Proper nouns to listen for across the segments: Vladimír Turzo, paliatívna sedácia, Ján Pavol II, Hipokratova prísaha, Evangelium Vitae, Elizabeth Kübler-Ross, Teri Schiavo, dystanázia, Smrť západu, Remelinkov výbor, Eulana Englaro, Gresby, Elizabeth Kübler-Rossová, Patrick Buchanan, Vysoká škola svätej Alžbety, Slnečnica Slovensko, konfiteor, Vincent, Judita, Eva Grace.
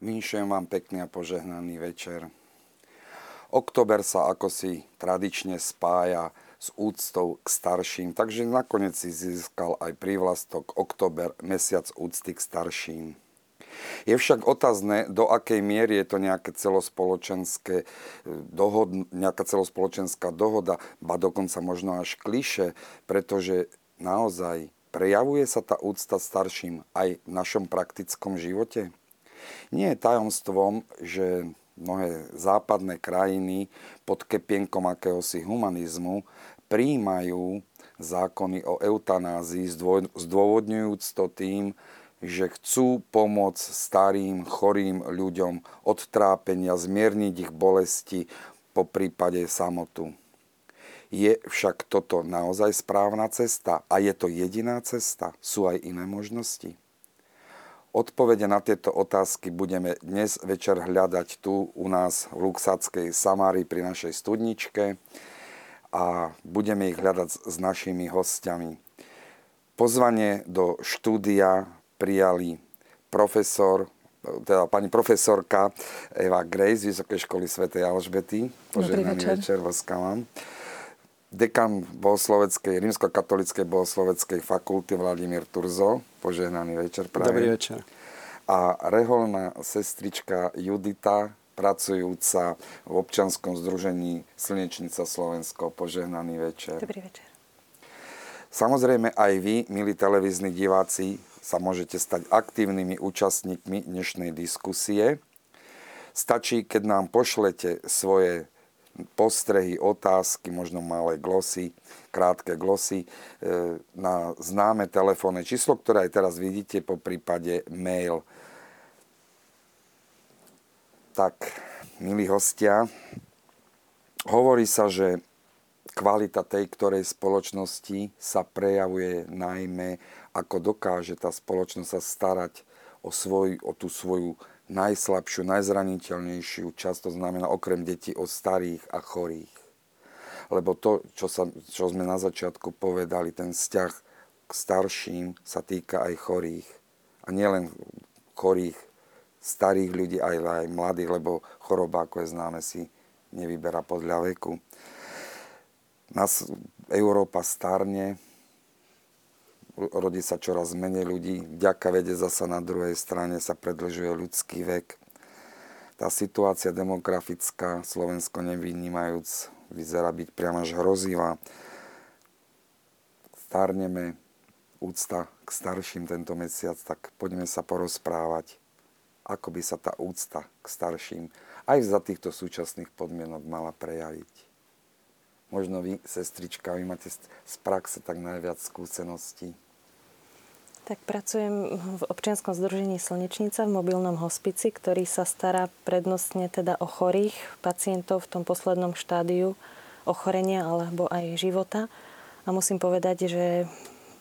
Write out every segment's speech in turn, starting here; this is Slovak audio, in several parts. Vinšujem vám pekný a požehnaný večer. Október sa akosi tradične spája s úctou k starším, takže nakoniec si získal aj prívlastok október, mesiac úcty k starším. Je však otázne, do akej miery je to nejaká celospoločenská dohoda, ba dokonca možno až klišé, pretože naozaj prejavuje sa tá úcta starším aj v našom praktickom živote? Nie je tajomstvom, že mnohé západné krajiny pod kepienkom akéhosi humanizmu prijímajú zákony o eutanázii, zdôvodňujúc to tým, že chcú pomôcť starým, chorým ľuďom od trápenia, zmierniť ich bolesti, po prípade samotu. Je však toto naozaj správna cesta? A je to jediná cesta? Sú aj iné možnosti? Odpovede na tieto otázky budeme dnes večer hľadať tu u nás v Luxátskej Samárii pri našej studničke a budeme ich hľadať s našimi hostiami. Pozvanie do štúdia prijali pani profesorka Eva Grace z Vysokej školy svätej Alžbety. Požehnaný večer, voskám. Dekan rímskokatolíckej bohosloveckej fakulty Vladimír Turzo. Požehnaný večer prajem. Dobrý večer. A reholná sestrička Judita, pracujúca v občianskom združení Slnečnica Slovensko. Požehnaný večer. Dobrý večer. Samozrejme aj vy, milí televízni diváci, sa môžete stať aktívnymi účastníkmi dnešnej diskusie. Stačí, keď nám pošlete svoje postrehy, otázky, možno malé glosy, krátke glosy na známe telefónne číslo, ktoré aj teraz vidíte, po prípade mail. Tak, milí hostia, hovorí sa, že kvalita tej ktorej spoločnosti sa prejavuje najmä, ako dokáže tá spoločnosť sa starať o tú svoju najslabšiu, najzraniteľnejšiu časť, to znamená okrem detí o starých a chorých. Lebo to, čo sme na začiatku povedali, ten vzťah k starším sa týka aj chorých. A nielen chorých, starých ľudí, ale aj mladých, lebo choroba, ako je známe, si nevyberá podľa veku. Európa starne, rodí sa čoraz menej ľudí. Vďaka vede zasa na druhej strane sa predlžuje ľudský vek. Tá situácia demografická, Slovensko nevynímajúc, vyzerá byť priam až hrozivá. Starneme, úcta k starším tento mesiac, tak poďme sa porozprávať, ako by sa tá úcta k starším aj za týchto súčasných podmienok mala prejaviť. Možno vy, sestrička, vy máte z praxe tak najviac skúseností. Tak pracujem v občianskom združení Slnečnica v mobilnom hospici, ktorý sa stará prednostne teda o chorých pacientov v tom poslednom štádiu ochorenia alebo aj života. A musím povedať, že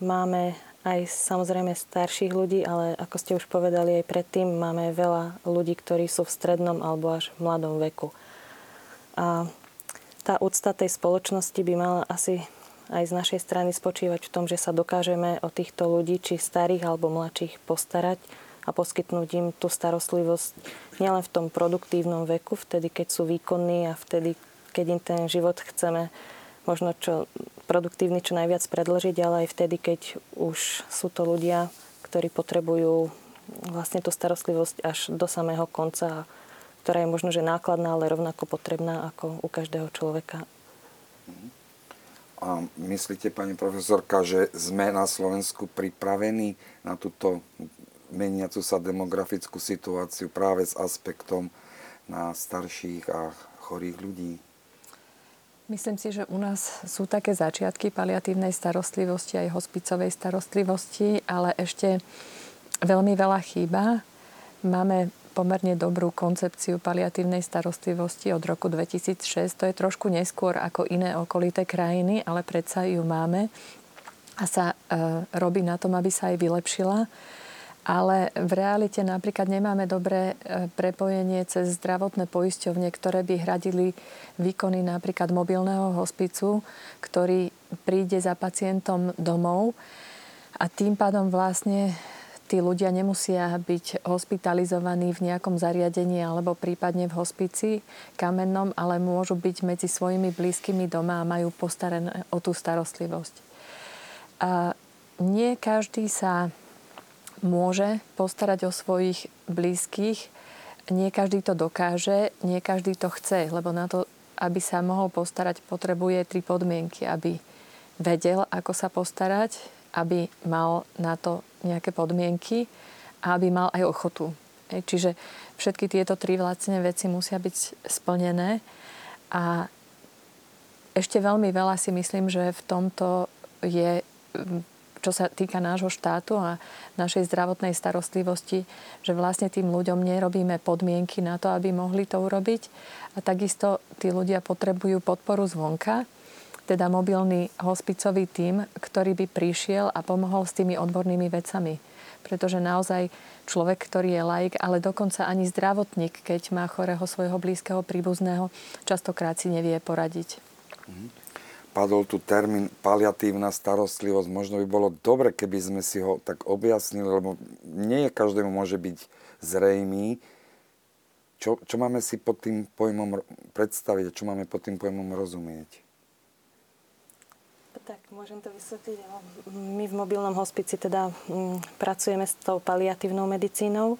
máme aj samozrejme starších ľudí, ale ako ste už povedali aj predtým, máme veľa ľudí, ktorí sú v strednom alebo až v mladom veku. A tá úcta tej spoločnosti by mala asi aj z našej strany spočívať v tom, že sa dokážeme o týchto ľudí, či starých alebo mladších, postarať a poskytnúť im tú starostlivosť nielen v tom produktívnom veku, vtedy, keď sú výkonní a vtedy, keď im ten život chceme možno čo produktívny čo najviac predĺžiť, ale aj vtedy, keď už sú to ľudia, ktorí potrebujú vlastne tú starostlivosť až do samého konca, ktorá je možno, že nákladná, ale rovnako potrebná ako u každého človeka. A myslíte, pani profesorka, že sme na Slovensku pripravení na túto meniacu sa demografickú situáciu práve s aspektom na starších a chorých ľudí? Myslím si, že u nás sú také začiatky paliatívnej starostlivosti aj hospicovej starostlivosti, ale ešte veľmi veľa chýba. Máme pomerne dobrú koncepciu paliatívnej starostlivosti od roku 2006. To je trošku neskôr ako iné okolité krajiny, ale predsa ju máme a sa robí na tom, aby sa aj vylepšila. Ale v realite napríklad nemáme dobré prepojenie cez zdravotné poisťovne, ktoré by hradili výkony napríklad mobilného hospicu, ktorý príde za pacientom domov a tým pádom vlastne tí ľudia nemusia byť hospitalizovaní v nejakom zariadení alebo prípadne v hospici kamennom, ale môžu byť medzi svojimi blízkymi doma a majú postarané o tú starostlivosť. A nie každý sa môže postarať o svojich blízkych, nie každý to dokáže, nie každý to chce, lebo na to, aby sa mohol postarať, potrebuje tri podmienky, aby vedel, ako sa postarať, aby mal na to nejaké podmienky a aby mal aj ochotu. Čiže všetky tieto tri vlastne veci musia byť splnené a ešte veľmi veľa si myslím, že v tomto je, čo sa týka nášho štátu a našej zdravotnej starostlivosti, že vlastne tým ľuďom nerobíme podmienky na to, aby mohli to urobiť a takisto tí ľudia potrebujú podporu zvonka, teda mobilný hospicový tím, ktorý by prišiel a pomohol s tými odbornými vecami. Pretože naozaj človek, ktorý je laik, ale dokonca ani zdravotník, keď má chorého svojho blízkeho príbuzného, častokrát si nevie poradiť. Padol tu termín paliatívna starostlivosť. Možno by bolo dobre, keby sme si ho tak objasnili, lebo nie každému môže byť zrejmý. Čo máme si pod tým pojmom predstaviť? Čo máme pod tým pojmom rozumieť? Tak, môžem to vysvetliť. My v mobilnom hospici teda pracujeme s tou paliatívnou medicínou.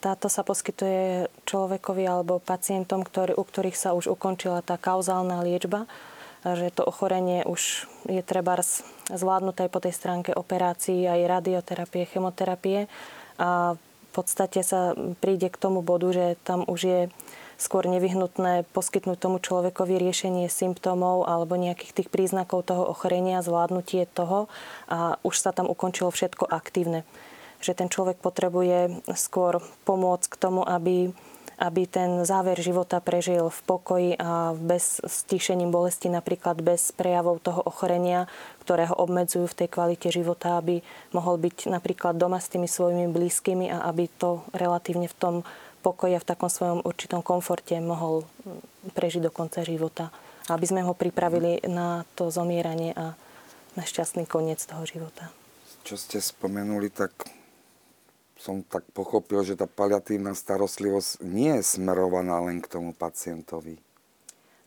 Táto sa poskytuje človekovi alebo pacientom, u ktorých sa už ukončila tá kauzálna liečba, že to ochorenie už je treba zvládnuté po tej stránke operácií, aj radioterapie, chemoterapie. A v podstate sa príde k tomu bodu, že tam už je skôr nevyhnutné poskytnúť tomu človekovi riešenie symptómov alebo nejakých tých príznakov toho ochorenia, zvládnutie toho a už sa tam ukončilo všetko aktívne. Že ten človek potrebuje skôr pomôcť k tomu, aby ten záver života prežil v pokoji a bez stíšením bolesti, napríklad bez prejavov toho ochorenia, ktoré ho obmedzujú v tej kvalite života, aby mohol byť napríklad doma s tými svojimi blízkymi a aby to relatívne v tom pokoja v takom svojom určitom komforte mohol prežiť do konca života. Aby sme ho pripravili na to zomieranie a na šťastný koniec toho života. Čo ste spomenuli, tak som tak pochopil, že tá paliatívna starostlivosť nie je smerovaná len k tomu pacientovi.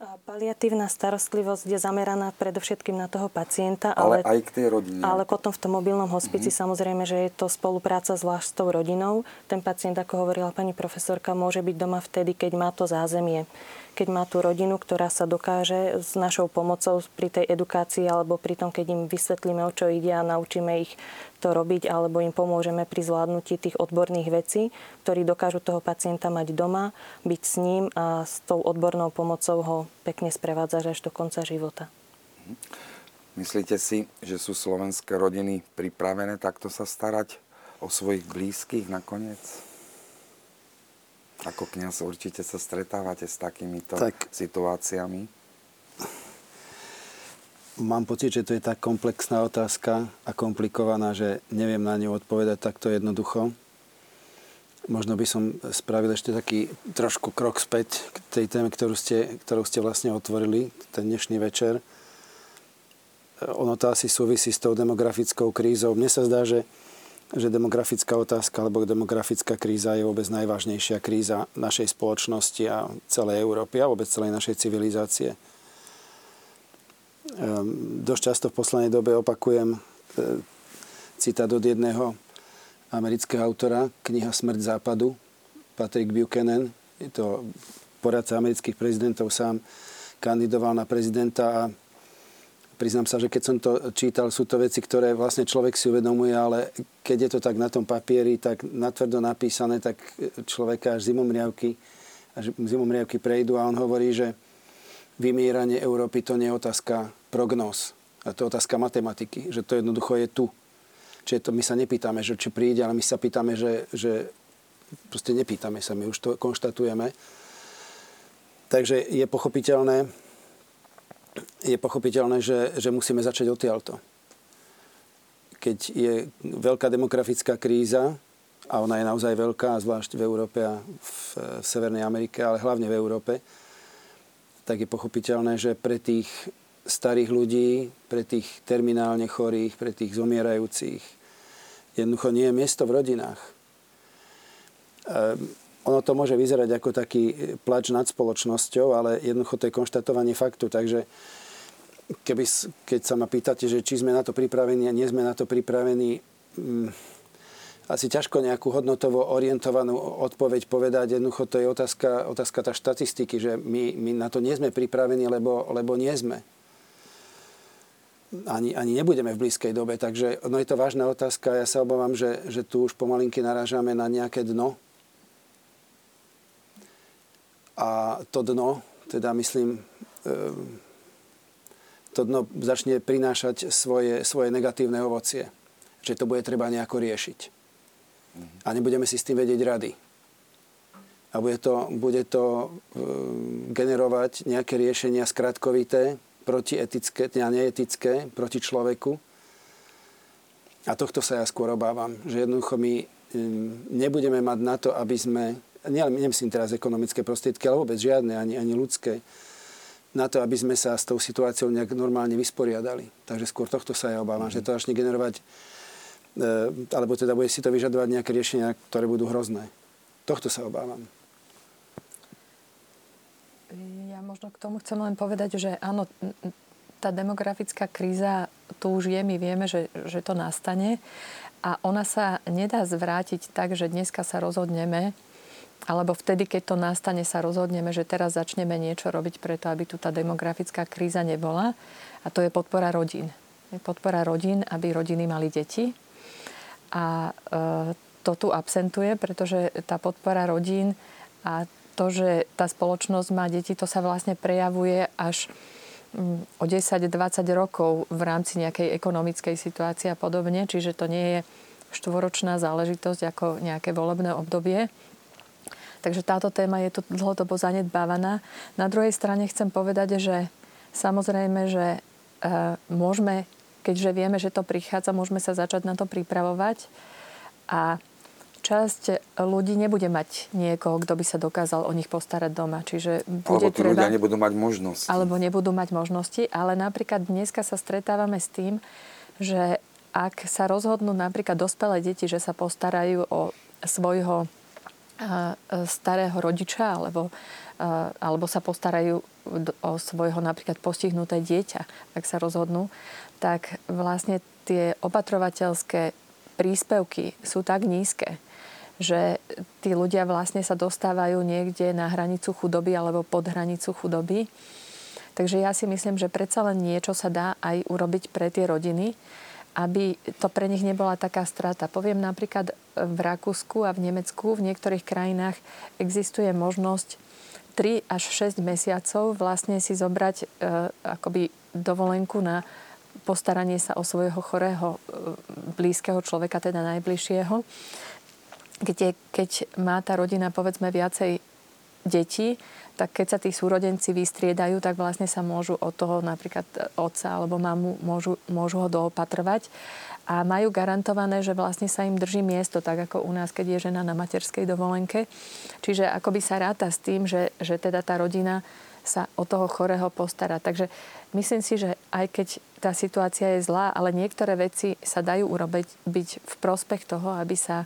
Paliatívna starostlivosť je zameraná predovšetkým na toho pacienta, ale aj k tej rodine. Ale potom v tom mobilnom hospici samozrejme, že je to spolupráca zvlášť s tou rodinou. Ten pacient, ako hovorila pani profesorka, môže byť doma vtedy, keď má to zázemie. Keď má tú rodinu, ktorá sa dokáže s našou pomocou pri tej edukácii alebo pri tom, keď im vysvetlíme, o čo ide a naučíme ich to robiť alebo im pomôžeme pri zvládnutí tých odborných vecí, ktorí dokážu toho pacienta mať doma, byť s ním a s tou odbornou pomocou ho pekne sprevádzať až do konca života. Myslíte si, že sú slovenské rodiny pripravené takto sa starať o svojich blízkych nakoniec? Ako kňaz určite sa stretávate s takýmito situáciami? Mám pocit, že to je tak komplexná otázka a komplikovaná, že neviem na ňu odpovedať takto jednoducho. Možno by som spravil ešte taký trošku krok späť k tej téme, ktorú ste vlastne otvorili ten dnešný večer. Ono to asi súvisí s tou demografickou krízou. Mne sa zdá, že demografická otázka alebo demografická kríza je vôbec najvážnejšia kríza našej spoločnosti a celej Európy a vôbec celej našej civilizácie. Dosť často v poslednej dobe opakujem citát od jedného amerického autora, kniha Smrť západu, Patrick Buchanan, je to poradca amerických prezidentov, sám kandidoval na prezidenta a priznám sa, že keď som to čítal, sú to veci, ktoré vlastne človek si uvedomuje, ale keď je to tak na tom papieri, tak natvrdo napísané, tak človeka až zimomriavky prejdú a on hovorí, že vymieranie Európy to nie je otázka prognóz, a to je otázka matematiky, že to jednoducho je tu. Čiže to my sa nepýtame, že či príde, ale my sa pýtame, že proste nepýtame sa, my už to konštatujeme. Takže je pochopiteľné, že musíme začať odtiaľto. Keď je veľká demografická kríza, a ona je naozaj veľká, zvlášť v Európe a v Severnej Amerike, ale hlavne v Európe, tak je pochopiteľné, že pre tých starých ľudí, pre tých terminálne chorých, pre tých zomierajúcich, Jednoducho nie je miesto v rodinách. Ono to môže vyzerať ako taký plač nad spoločnosťou, ale jednoducho to je konštatovanie faktu. Takže keď sa ma pýtate, že či sme na to pripravení a nie sme na to pripravení, asi ťažko nejakú hodnotovo orientovanú odpoveď povedať. Jednoducho to je otázka tá štatistiky, že my na to nie sme pripravení, lebo nie sme. Ani nebudeme v blízkej dobe. Takže no je to vážna otázka. Ja sa obávam, že tu už pomalinky narážame na nejaké dno. A to dno, teda myslím, to dno začne prinášať svoje negatívne ovocie. Že to bude treba nejako riešiť. A nebudeme si s tým vedieť rady. A bude to generovať nejaké riešenia skratkovité, protietické, neetické, proti človeku. A tohto sa ja skôr obávam. Že jednoducho my nebudeme mať na to, aby sme, nemyslím teraz ekonomické prostriedky, ale vôbec žiadne, ani ľudské, na to, aby sme sa s tou situáciou nejak normálne vysporiadali. Takže skôr tohto sa ja obávam. Že to začne generovať alebo teda bude si to vyžadovať nejaké riešenia, ktoré budú hrozné. Tohto sa obávam. Ja možno k tomu chcem len povedať, že áno, tá demografická kríza tu už je, my vieme, že to nastane a ona sa nedá zvrátiť tak, že dneska sa rozhodneme, alebo vtedy, keď to nastane, sa rozhodneme, že teraz začneme niečo robiť preto, aby tu tá demografická kríza nebola, a to je podpora rodín. Aby rodiny mali deti. A to tu absentuje, pretože tá podpora rodín a to, že tá spoločnosť má deti, to sa vlastne prejavuje až o 10-20 rokov v rámci nejakej ekonomickej situácie a podobne. Čiže to nie je štvoročná záležitosť ako nejaké volebné obdobie. Takže táto téma je tu dlhodobo zanedbávaná. Na druhej strane chcem povedať, že samozrejme, že môžeme, keďže vieme, že to prichádza, môžeme sa začať na to pripravovať a časť ľudí nebude mať niekoho, kto by sa dokázal o nich postarať doma. Čiže bude alebo tí ľudia nebudú mať možnosti. Ale napríklad dneska sa stretávame s tým, že ak sa rozhodnú napríklad dospelé deti, že sa postarajú o svojho starého rodiča alebo sa postarajú o svojho napríklad postihnuté dieťa, ak sa rozhodnú, tak vlastne tie opatrovateľské príspevky sú tak nízke, že tí ľudia vlastne sa dostávajú niekde na hranicu chudoby alebo pod hranicu chudoby. Takže ja si myslím, že predsa len niečo sa dá aj urobiť pre tie rodiny, aby to pre nich nebola taká strata. Poviem napríklad v Rakúsku a v Nemecku, v niektorých krajinách existuje možnosť 3 až 6 mesiacov vlastne si zobrať akoby dovolenku na postaranie sa o svojho chorého blízkeho človeka, teda najbližšieho, kde keď má tá rodina povedzme viacej detí, tak keď sa tí súrodenci vystriedajú, tak vlastne sa môžu od toho napríklad otca alebo mamu môžu ho doopatrovať a majú garantované, že vlastne sa im drží miesto, tak ako u nás, keď je žena na materskej dovolenke. Čiže akoby sa ráta s tým, že teda tá rodina sa o toho chorého postará. Takže myslím si, že aj keď tá situácia je zlá, ale niektoré veci sa dajú urobiť byť v prospech toho, aby sa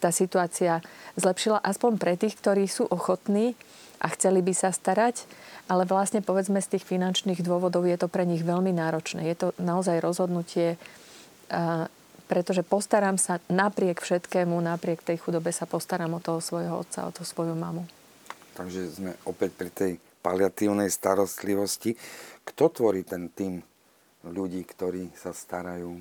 tá situácia zlepšila aspoň pre tých, ktorí sú ochotní a chceli by sa starať, ale vlastne povedzme z tých finančných dôvodov je to pre nich veľmi náročné. Je to naozaj rozhodnutie, pretože postaram sa napriek všetkému, napriek tej chudobe sa postaram o toho svojho otca, o tú svoju mamu. Takže sme opäť pri tej paliatívnej starostlivosti. Kto tvorí ten tím ľudí, ktorí sa starajú?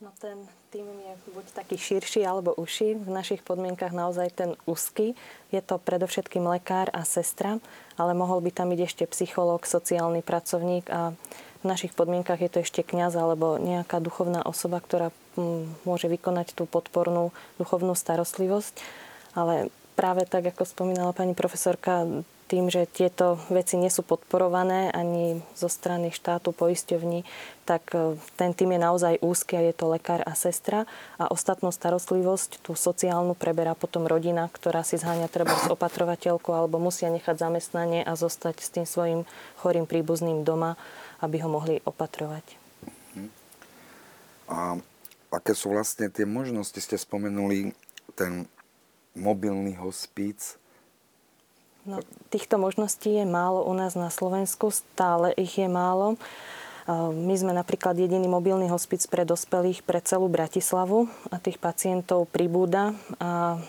No ten tým je buď taký širší alebo uší. V našich podmienkach naozaj ten úzky. Je to predovšetkým lekár a sestra, ale mohol by tam byť ešte psychológ, sociálny pracovník a v našich podmienkach je to ešte kňaz alebo nejaká duchovná osoba, ktorá môže vykonať tú podpornú duchovnú starostlivosť. Ale práve tak, ako spomínala pani profesorka, tým, že tieto veci nie sú podporované ani zo strany štátu, poisťovní, tak ten tím je naozaj úzky a je to lekár a sestra. A ostatnú starostlivosť, tú sociálnu, preberá potom rodina, ktorá si zháňa treba s opatrovateľkou alebo musia nechať zamestnanie a zostať s tým svojim chorým príbuzným doma, aby ho mohli opatrovať. A aké sú vlastne tie možnosti? Ste spomenuli ten mobilný hospíc. No, týchto možností je málo u nás na Slovensku, stále ich je málo. My sme napríklad jediný mobilný hospic pre dospelých pre celú Bratislavu a tých pacientov pribúda. A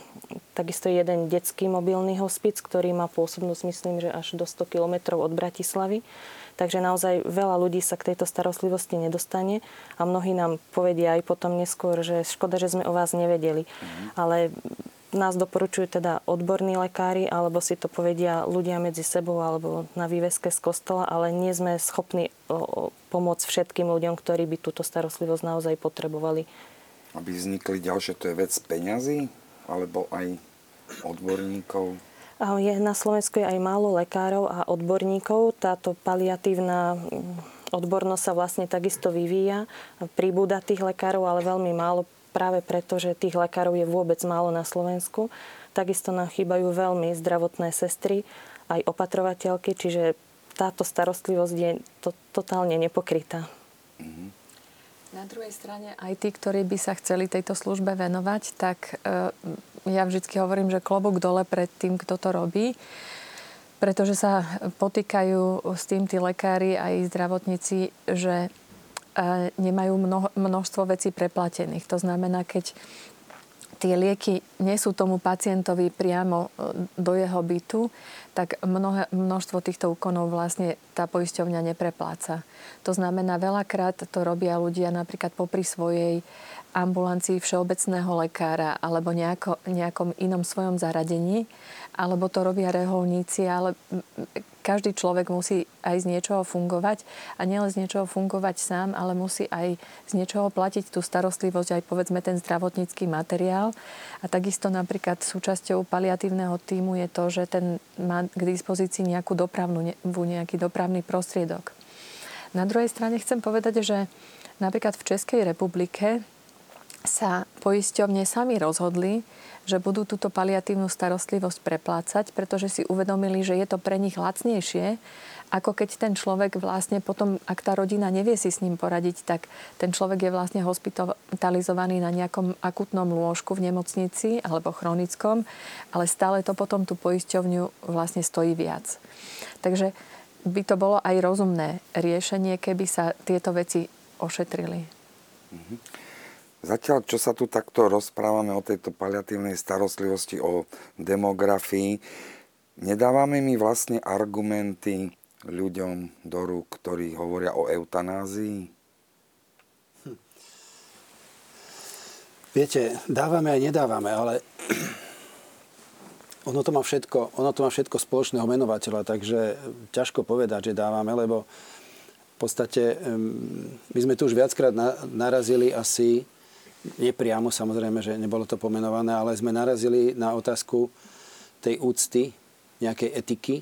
takisto jeden detský mobilný hospic, ktorý má pôsobnosť, myslím, že až do 100 kilometrov od Bratislavy. Takže naozaj veľa ľudí sa k tejto starostlivosti nedostane a mnohí nám povedia aj potom neskôr, že škoda, že sme o vás nevedeli. Ale nás doporučujú teda odborní lekári, alebo si to povedia ľudia medzi sebou, alebo na výveske z kostola, ale nie sme schopní pomôcť všetkým ľuďom, ktorí by túto starostlivosť naozaj potrebovali. Aby vznikli ďalšie, to je vec peňazí, alebo aj odborníkov? Na Slovensku je aj málo lekárov a odborníkov. Táto paliatívna odbornosť sa vlastne takisto vyvíja. Pribúda tých lekárov, ale veľmi málo, práve preto, že tých lekárov je vôbec málo na Slovensku. Takisto nám chýbajú veľmi zdravotné sestry, aj opatrovateľky, čiže táto starostlivosť je totálne nepokrytá. Na druhej strane aj tí, ktorí by sa chceli tejto službe venovať, tak ja vždy hovorím, že klobúk dole pred tým, kto to robí, pretože sa potýkajú s tým tí lekári aj zdravotníci, že nemajú množstvo vecí preplatených. To znamená, keď tie lieky nie sú tomu pacientovi priamo do jeho bytu, tak množstvo týchto úkonov vlastne tá poisťovňa neprepláca. To znamená, veľakrát to robia ľudia napríklad popri svojej ambulancii všeobecného lekára alebo nejakom inom svojom zaradení, alebo to robia reholníci, ale každý človek musí aj z niečoho fungovať a nielen z niečoho fungovať sám, ale musí aj z niečoho platiť tú starostlivosť, aj povedzme ten zdravotnícky materiál. A takisto napríklad súčasťou paliatívneho tímu je to, že ten má k dispozícii nejaký dopravný prostriedok. Na druhej strane chcem povedať, že napríklad v Českej republike sa poisťovne sami rozhodli, že budú túto paliatívnu starostlivosť preplácať, pretože si uvedomili, že je to pre nich lacnejšie, ako keď ten človek vlastne potom, ak tá rodina nevie si s ním poradiť, tak ten človek je vlastne hospitalizovaný na nejakom akutnom lôžku v nemocnici alebo chronickom, ale stále to potom tú poisťovňu vlastne stojí viac. Takže by to bolo aj rozumné riešenie, keby sa tieto veci ošetrili. Zatiaľ, čo sa tu takto rozprávame o tejto paliatívnej starostlivosti, o demografii, nedávame mi vlastne argumenty ľuďom do rúk, ktorí hovoria o eutanázii? Viete, dávame aj nedávame, ale ono to má všetko spoločného menovateľa, takže ťažko povedať, že dávame, lebo v podstate my sme tu už viackrát narazili asi. Nepriamo, samozrejme, že nebolo to pomenované, ale sme narazili na otázku tej úcty, nejakej etiky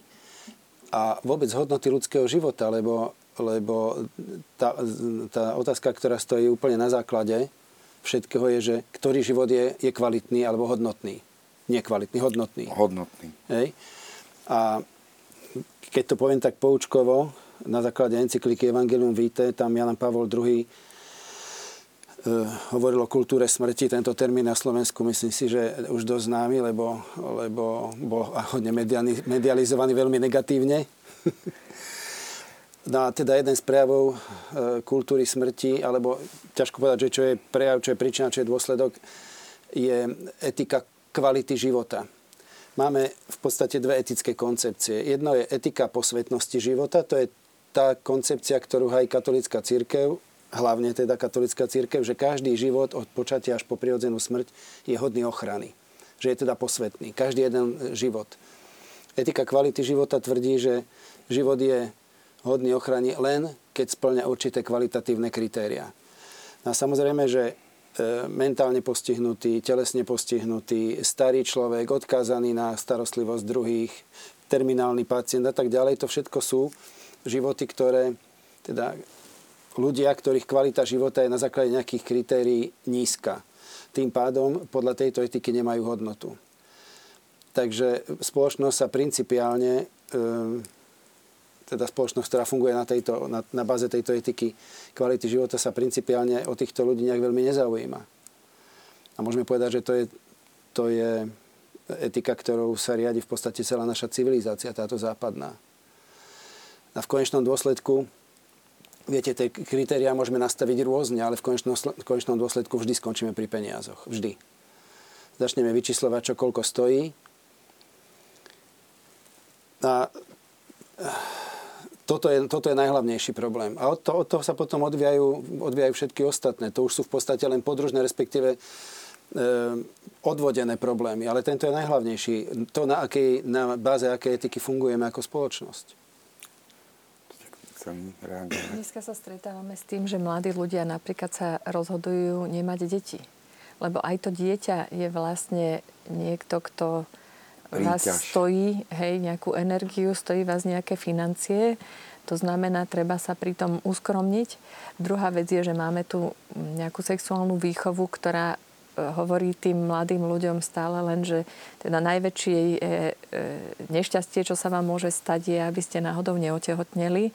a vôbec hodnoty ľudského života, lebo tá otázka, ktorá stojí úplne na základe všetkého je, že ktorý život je kvalitný alebo hodnotný. Nekvalitný, hodnotný. Hodnotný. Hej? A keď to poviem tak poučkovo, na základe encykliky Evangelium Vitae, tam Ján Pavol II hovoril o kultúre smrti. Tento termín na Slovensku, myslím si, že už dosť známy, lebo bol hodne medializovaný veľmi negatívne. No a teda jeden z prejavov kultúry smrti, alebo ťažko povedať, že čo je prejav, čo je príčina, čo je dôsledok, je etika kvality života. Máme v podstate dve etické koncepcie. Jedno je etika posvetnosti života, to je tá koncepcia, ktorú hájí katolícka cirkev, hlavne teda katolícka cirkev, že každý život od počatia až po prirodzenú smrť je hodný ochrany. Že je teda posvetný. Každý jeden život. Etika kvality života tvrdí, že život je hodný ochrany len, keď spĺňa určité kvalitatívne kritériá. No a samozrejme, že mentálne postihnutý, telesne postihnutý, starý človek, odkázaný na starostlivosť druhých, terminálny pacient a tak ďalej, to všetko sú životy, ktoré teda ľudia, ktorých kvalita života je na základe nejakých kritérií nízka. Tým pádom podľa tejto etiky nemajú hodnotu. Takže spoločnosť sa principiálne teda spoločnosť, ktorá funguje na báze tejto etiky kvality života, sa principiálne o týchto ľudí nejak veľmi nezaujíma. A môžeme povedať, že to je etika, ktorou sa riadi v podstate celá naša civilizácia, táto západná. A v konečnom dôsledku, viete, tie kritériá môžeme nastaviť rôzne, ale v konečnom dôsledku vždy skončíme pri peniazoch. Vždy. Začneme vyčíslovať, čo koľko stojí. A toto je najhlavnejší problém. A od toho sa potom odvíjajú všetky ostatné. To už sú v podstate len podružné, respektíve odvodené problémy. Ale tento je najhlavnejší. To, na báze akej etiky fungujeme ako spoločnosť. Dneska sa stretávame s tým, že mladí ľudia napríklad sa rozhodujú nemať deti. Lebo aj to dieťa je vlastne niekto, kto vás stojí, hej, nejakú energiu, stojí vás nejaké financie. To znamená, treba sa pri tom uskromniť. Druhá vec je, že máme tu nejakú sexuálnu výchovu, ktorá hovorí tým mladým ľuďom stále len, že teda najväčšie nešťastie, čo sa vám môže stať, je, aby ste náhodou neotehotneli.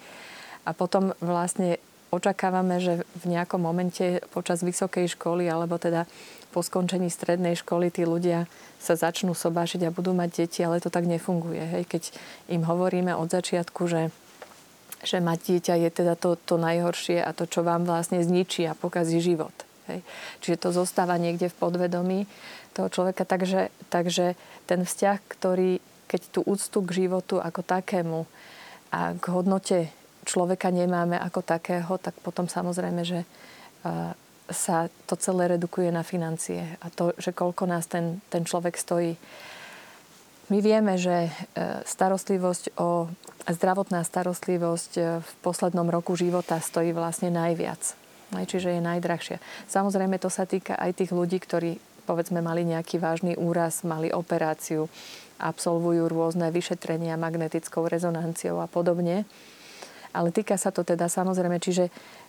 A potom vlastne očakávame, že v nejakom momente počas vysokej školy alebo teda po skončení strednej školy tí ľudia sa začnú sobášiť a budú mať deti, ale to tak nefunguje. Hej? Keď im hovoríme od začiatku, že mať dieťa je teda to najhoršie a to, čo vám vlastne zničí a pokazí život. Hej? Čiže to zostáva niekde v podvedomí toho človeka. Takže ten vzťah, ktorý, keď tú úctu k životu ako takému a k hodnote človeka nemáme ako takého, tak potom samozrejme, že sa to celé redukuje na financie a to, že koľko nás ten človek stojí. My vieme, že zdravotná starostlivosť v poslednom roku života stojí vlastne najviac. Čiže je najdrahšia. Samozrejme, to sa týka aj tých ľudí, ktorí, povedzme, mali nejaký vážny úraz, mali operáciu, absolvujú rôzne vyšetrenia magnetickou rezonanciou a podobne. Ale týka sa to teda samozrejme,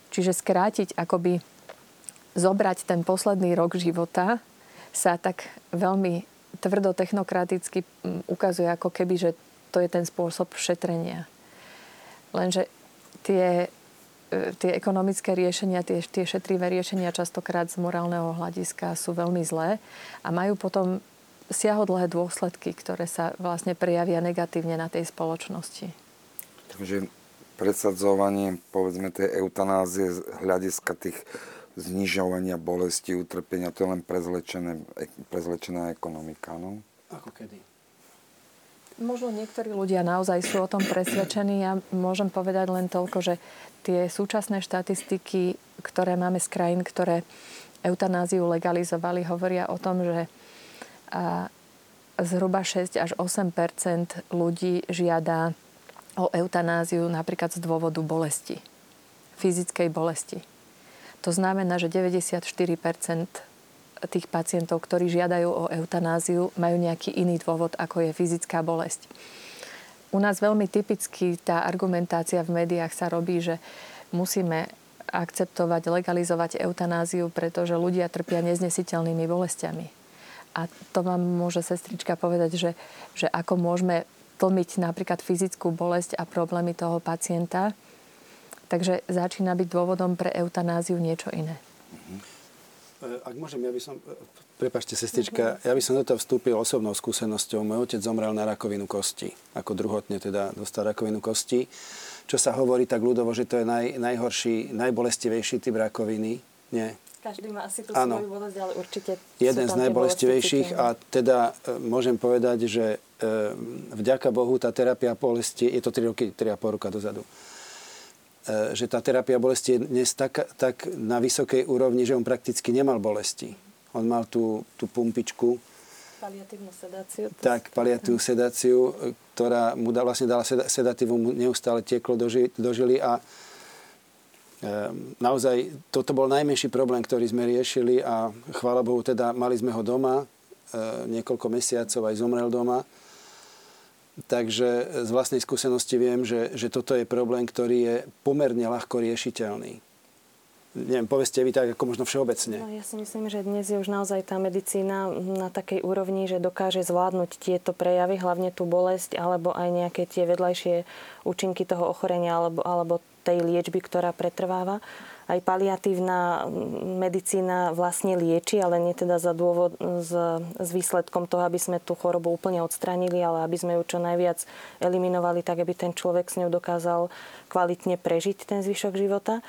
čiže skrátiť, akoby zobrať ten posledný rok života sa tak veľmi tvrdo technokraticky ukazuje, ako keby, že to je ten spôsob šetrenia. Lenže tie ekonomické riešenia, tie šetrivé riešenia častokrát z morálneho hľadiska sú veľmi zlé a majú potom siahodlhé dôsledky, ktoré sa vlastne prejavia negatívne na tej spoločnosti. Takže presadzovanie, povedzme, tej eutanázie z hľadiska tých znižovania bolesti, utrpenia, to je len prezlečená ekonomika, no? Ako kedy? Možno niektorí ľudia naozaj sú o tom presvedčení. Ja môžem povedať len toľko, že tie súčasné štatistiky, ktoré máme z krajín, ktoré eutanáziu legalizovali, hovoria o tom, že zhruba 6 až 8 % ľudí žiada o eutanáziu napríklad z dôvodu bolesti, fyzickej bolesti. To znamená, že 94% tých pacientov, ktorí žiadajú o eutanáziu, majú nejaký iný dôvod, ako je fyzická bolesť. U nás veľmi typicky tá argumentácia v médiách sa robí, že musíme akceptovať, legalizovať eutanáziu, pretože ľudia trpia neznesiteľnými bolestiami. A to vám môže sestrička povedať, že ako môžeme tlmiť napríklad fyzickú bolesť a problémy toho pacienta. Takže začína byť dôvodom pre eutanáziu niečo iné. Ak môžem, ja by som... Prepáčte, sestrička, ja by som do toho vstúpil osobnou skúsenosťou. Môj otec zomrel na rakovinu kosti. Ako druhotne teda dostal rakovinu kosti. Čo sa hovorí tak ľudovo, že to je najhorší, najbolestivejší typ rakoviny. Nie. Každý má asi tú svoju bolesť, ale určite... Jeden z najbolestivejších a teda môžem povedať, že vďaka Bohu tá terapia bolesti... Je to 3,5 roka dozadu. Že tá terapia bolesti je dnes tak na vysokej úrovni, že on prakticky nemal bolesti. On mal tú pumpičku. Paliatívnu sedáciu. Tak, paliatívnu sedáciu, ktorá mu dala sedatívum, mu neustále tieklo do žily a naozaj toto bol najmenší problém, ktorý sme riešili a chvála Bohu, teda mali sme ho doma niekoľko mesiacov, aj zomrel doma. Takže z vlastnej skúsenosti viem, že toto je problém, ktorý je pomerne ľahko riešiteľný. Neviem, povedzte vy tak, ako možno všeobecne. No, ja si myslím, že dnes je už naozaj tá medicína na takej úrovni, že dokáže zvládnuť tieto prejavy, hlavne tú bolesť, alebo aj nejaké tie vedľajšie účinky toho ochorenia, alebo tej liečby, ktorá pretrváva. Aj paliatívna medicína vlastne lieči, ale nie teda za dôvod s výsledkom toho, aby sme tú chorobu úplne odstránili, ale aby sme ju čo najviac eliminovali, tak aby ten človek s ňou dokázal kvalitne prežiť ten zvyšok života.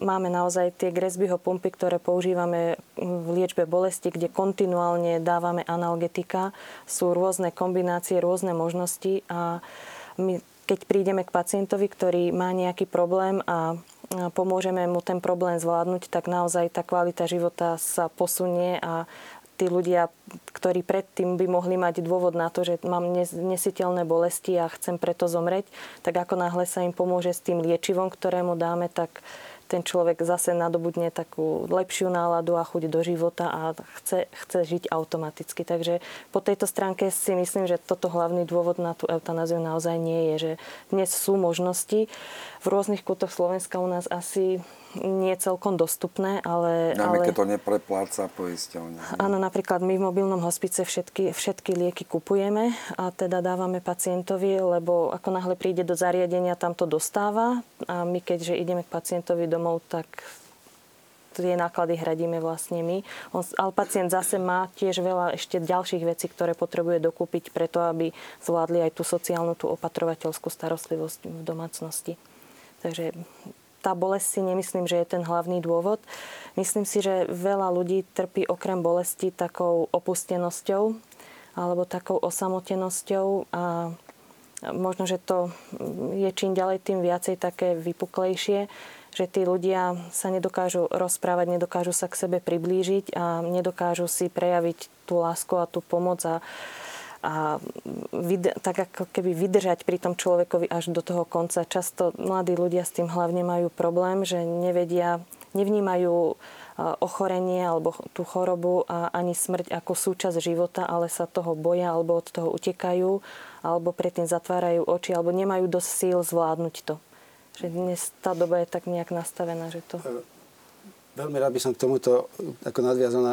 Máme naozaj tie Gresbyho pumpy, ktoré používame v liečbe bolesti, kde kontinuálne dávame analgetika. Sú rôzne kombinácie, rôzne možnosti a my, keď prídeme k pacientovi, ktorý má nejaký problém a pomôžeme mu ten problém zvládnuť, tak naozaj tá kvalita života sa posunie a tí ľudia, ktorí predtým by mohli mať dôvod na to, že mám nesiteľné bolesti a chcem preto zomrieť, tak ako náhle sa im pomôže s tým liečivom, ktorému dáme, tak ten človek zase nadobudne takú lepšiu náladu a chuť do života a chce žiť automaticky. Takže po tejto stránke si myslím, že toto hlavný dôvod na tú eutanáziu naozaj nie je, že dnes sú možnosti. V rôznych kútoch Slovenska u nás asi nie celkom dostupné, ale... Najmä, keď to neprepláca poisťovňa. Áno, napríklad my v mobilnom hospice všetky lieky kupujeme a teda dávame pacientovi, lebo ako náhle príde do zariadenia, tam to dostáva a my keďže ideme k pacientovi domov, tak tie náklady hradíme vlastne my. Ale pacient zase má tiež veľa ešte ďalších vecí, ktoré potrebuje dokúpiť preto, aby zvládli aj tú sociálnu, tú opatrovateľskú starostlivosť v domácnosti. Takže... tá bolesť si nemyslím, že je ten hlavný dôvod. Myslím si, že veľa ľudí trpí okrem bolesti takou opustenosťou alebo takou osamotenosťou a možno, že to je čím ďalej tým viacej také vypuklejšie, že tí ľudia sa nedokážu rozprávať, nedokážu sa k sebe priblížiť a nedokážu si prejaviť tú lásku a tú pomoc tak ako keby vydržať pri tom človekovi až do toho konca. Často mladí ľudia s tým hlavne majú problém, že nevnímajú ochorenie alebo tú chorobu a ani smrť ako súčasť života, ale sa toho boja alebo od toho utekajú alebo predtým zatvárajú oči alebo nemajú dosť síl zvládnuť to. Že dnes tá doba je tak nejak nastavená, že to... Veľmi rád by som k tomuto ako nadviazal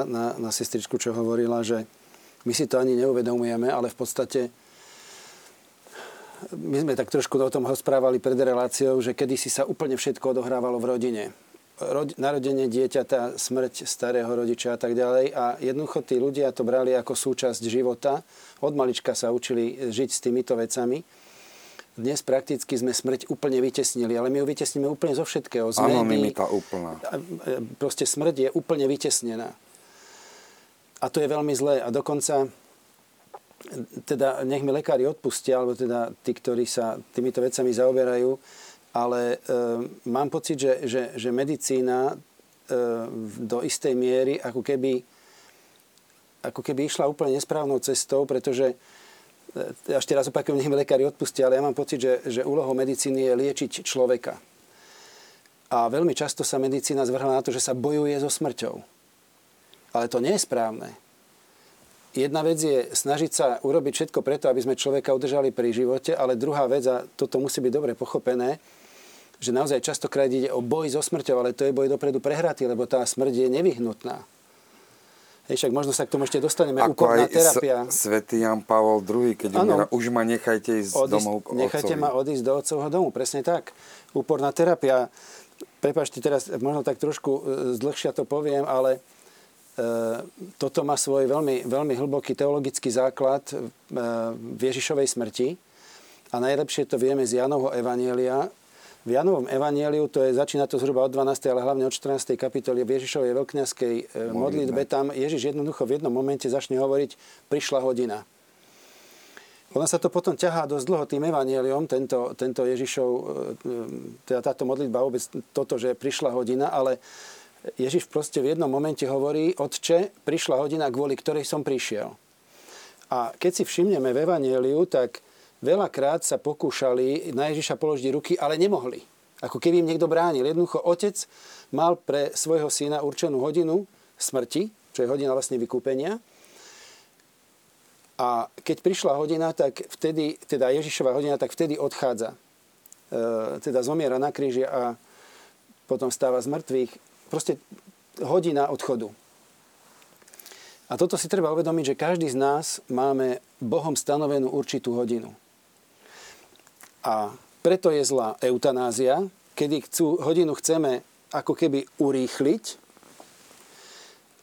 na sestričku, čo hovorila, že my si to ani neuvedomujeme, ale v podstate my sme tak trošku o tom rozprávali pred reláciou, že kedysi sa úplne všetko odohrávalo v rodine. Narodenie dieťaťa, smrť starého rodiča a tak ďalej. A jednoducho tí ľudia to brali ako súčasť života. Od malička sa učili žiť s týmito vecami. Dnes prakticky sme smrť úplne vytesnili, ale my ju vytesníme úplne zo všetkého. Áno, mimika úplná. Proste smrť je úplne vytesnená. A to je veľmi zlé. A dokonca, teda nech mi lekári odpustia, alebo teda tí, ktorí sa týmito vecami zaoberajú, ale mám pocit, že medicína do istej miery ako keby išla úplne nesprávnou cestou, pretože, až teraz opakujem, nech mi lekári odpustia, ale ja mám pocit, že úlohou medicíny je liečiť človeka. A veľmi často sa medicína zvrhla na to, že sa bojuje so smrťou. Ale to nie je správne. Jedna vec je snažiť sa urobiť všetko preto, aby sme človeka udržali pri živote, ale druhá vec, a toto musí byť dobre pochopené, že naozaj častokrát ide o boj so smrťou, ale to je boj dopredu prehratý, lebo tá smrť je nevyhnutná. Však možno sa k tomu ešte dostaneme. Úkorná terapia. Svätý Ján Pavol II, keď umiera, už ma nechajte ísť domov k otcovi. Nechajte ma odísť do otcovho domu, presne tak. Úporná terapia. Prepáčte, teraz možno tak trošku zdlhšia to poviem, ale toto má svoj veľmi, veľmi hlboký teologický základ v Ježišovej smrti a najlepšie to vieme z Jánovho evanjelia. V Jánovom evanjeliu začína to zhruba od 12., ale hlavne od 14. kapitoly v Ježišovej veľkňazskej modlitbe. Tam Ježiš jednoducho v jednom momente začne hovoriť: prišla hodina. Ono sa to potom ťahá dosť dlho tým evanjeliom, tento Ježišov, teda táto modlitba, vôbec toto, že prišla hodina, ale Ježiš proste v jednom momente hovorí: Otče, prišla hodina, kvôli ktorej som prišiel. A keď si všimneme v evanjeliu, tak veľakrát sa pokúšali na Ježiša položiť ruky, ale nemohli. Ako keby im niekto bránil. Jednoducho otec mal pre svojho syna určenú hodinu smrti, čo je hodina vlastne vykúpenia. A keď prišla hodina, tak vtedy, teda Ježišova hodina, tak vtedy odchádza. Teda zomiera na kríži a potom vstáva z mŕtvych. Proste hodina odchodu. A toto si treba uvedomiť, že každý z nás máme Bohom stanovenú určitú hodinu. A preto je zlá eutanázia, kedy hodinu chceme ako keby urýchliť.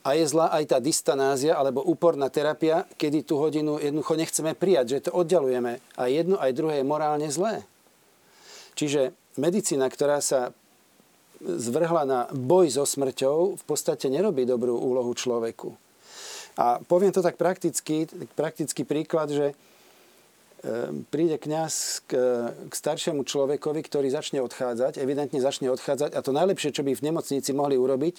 A je zlá aj tá dystanázia, alebo úporná terapia, kedy tú hodinu jednoducho nechceme prijať, že to oddialujeme. A jedno, aj druhé je morálne zlé. Čiže medicína, ktorá sa zvrhla na boj so smrťou, v podstate nerobí dobrú úlohu človeku. A poviem to tak praktický príklad, že príde kňaz k staršiemu človekovi, ktorý začne odchádzať, evidentne začne odchádzať, a to najlepšie, čo by v nemocnici mohli urobiť,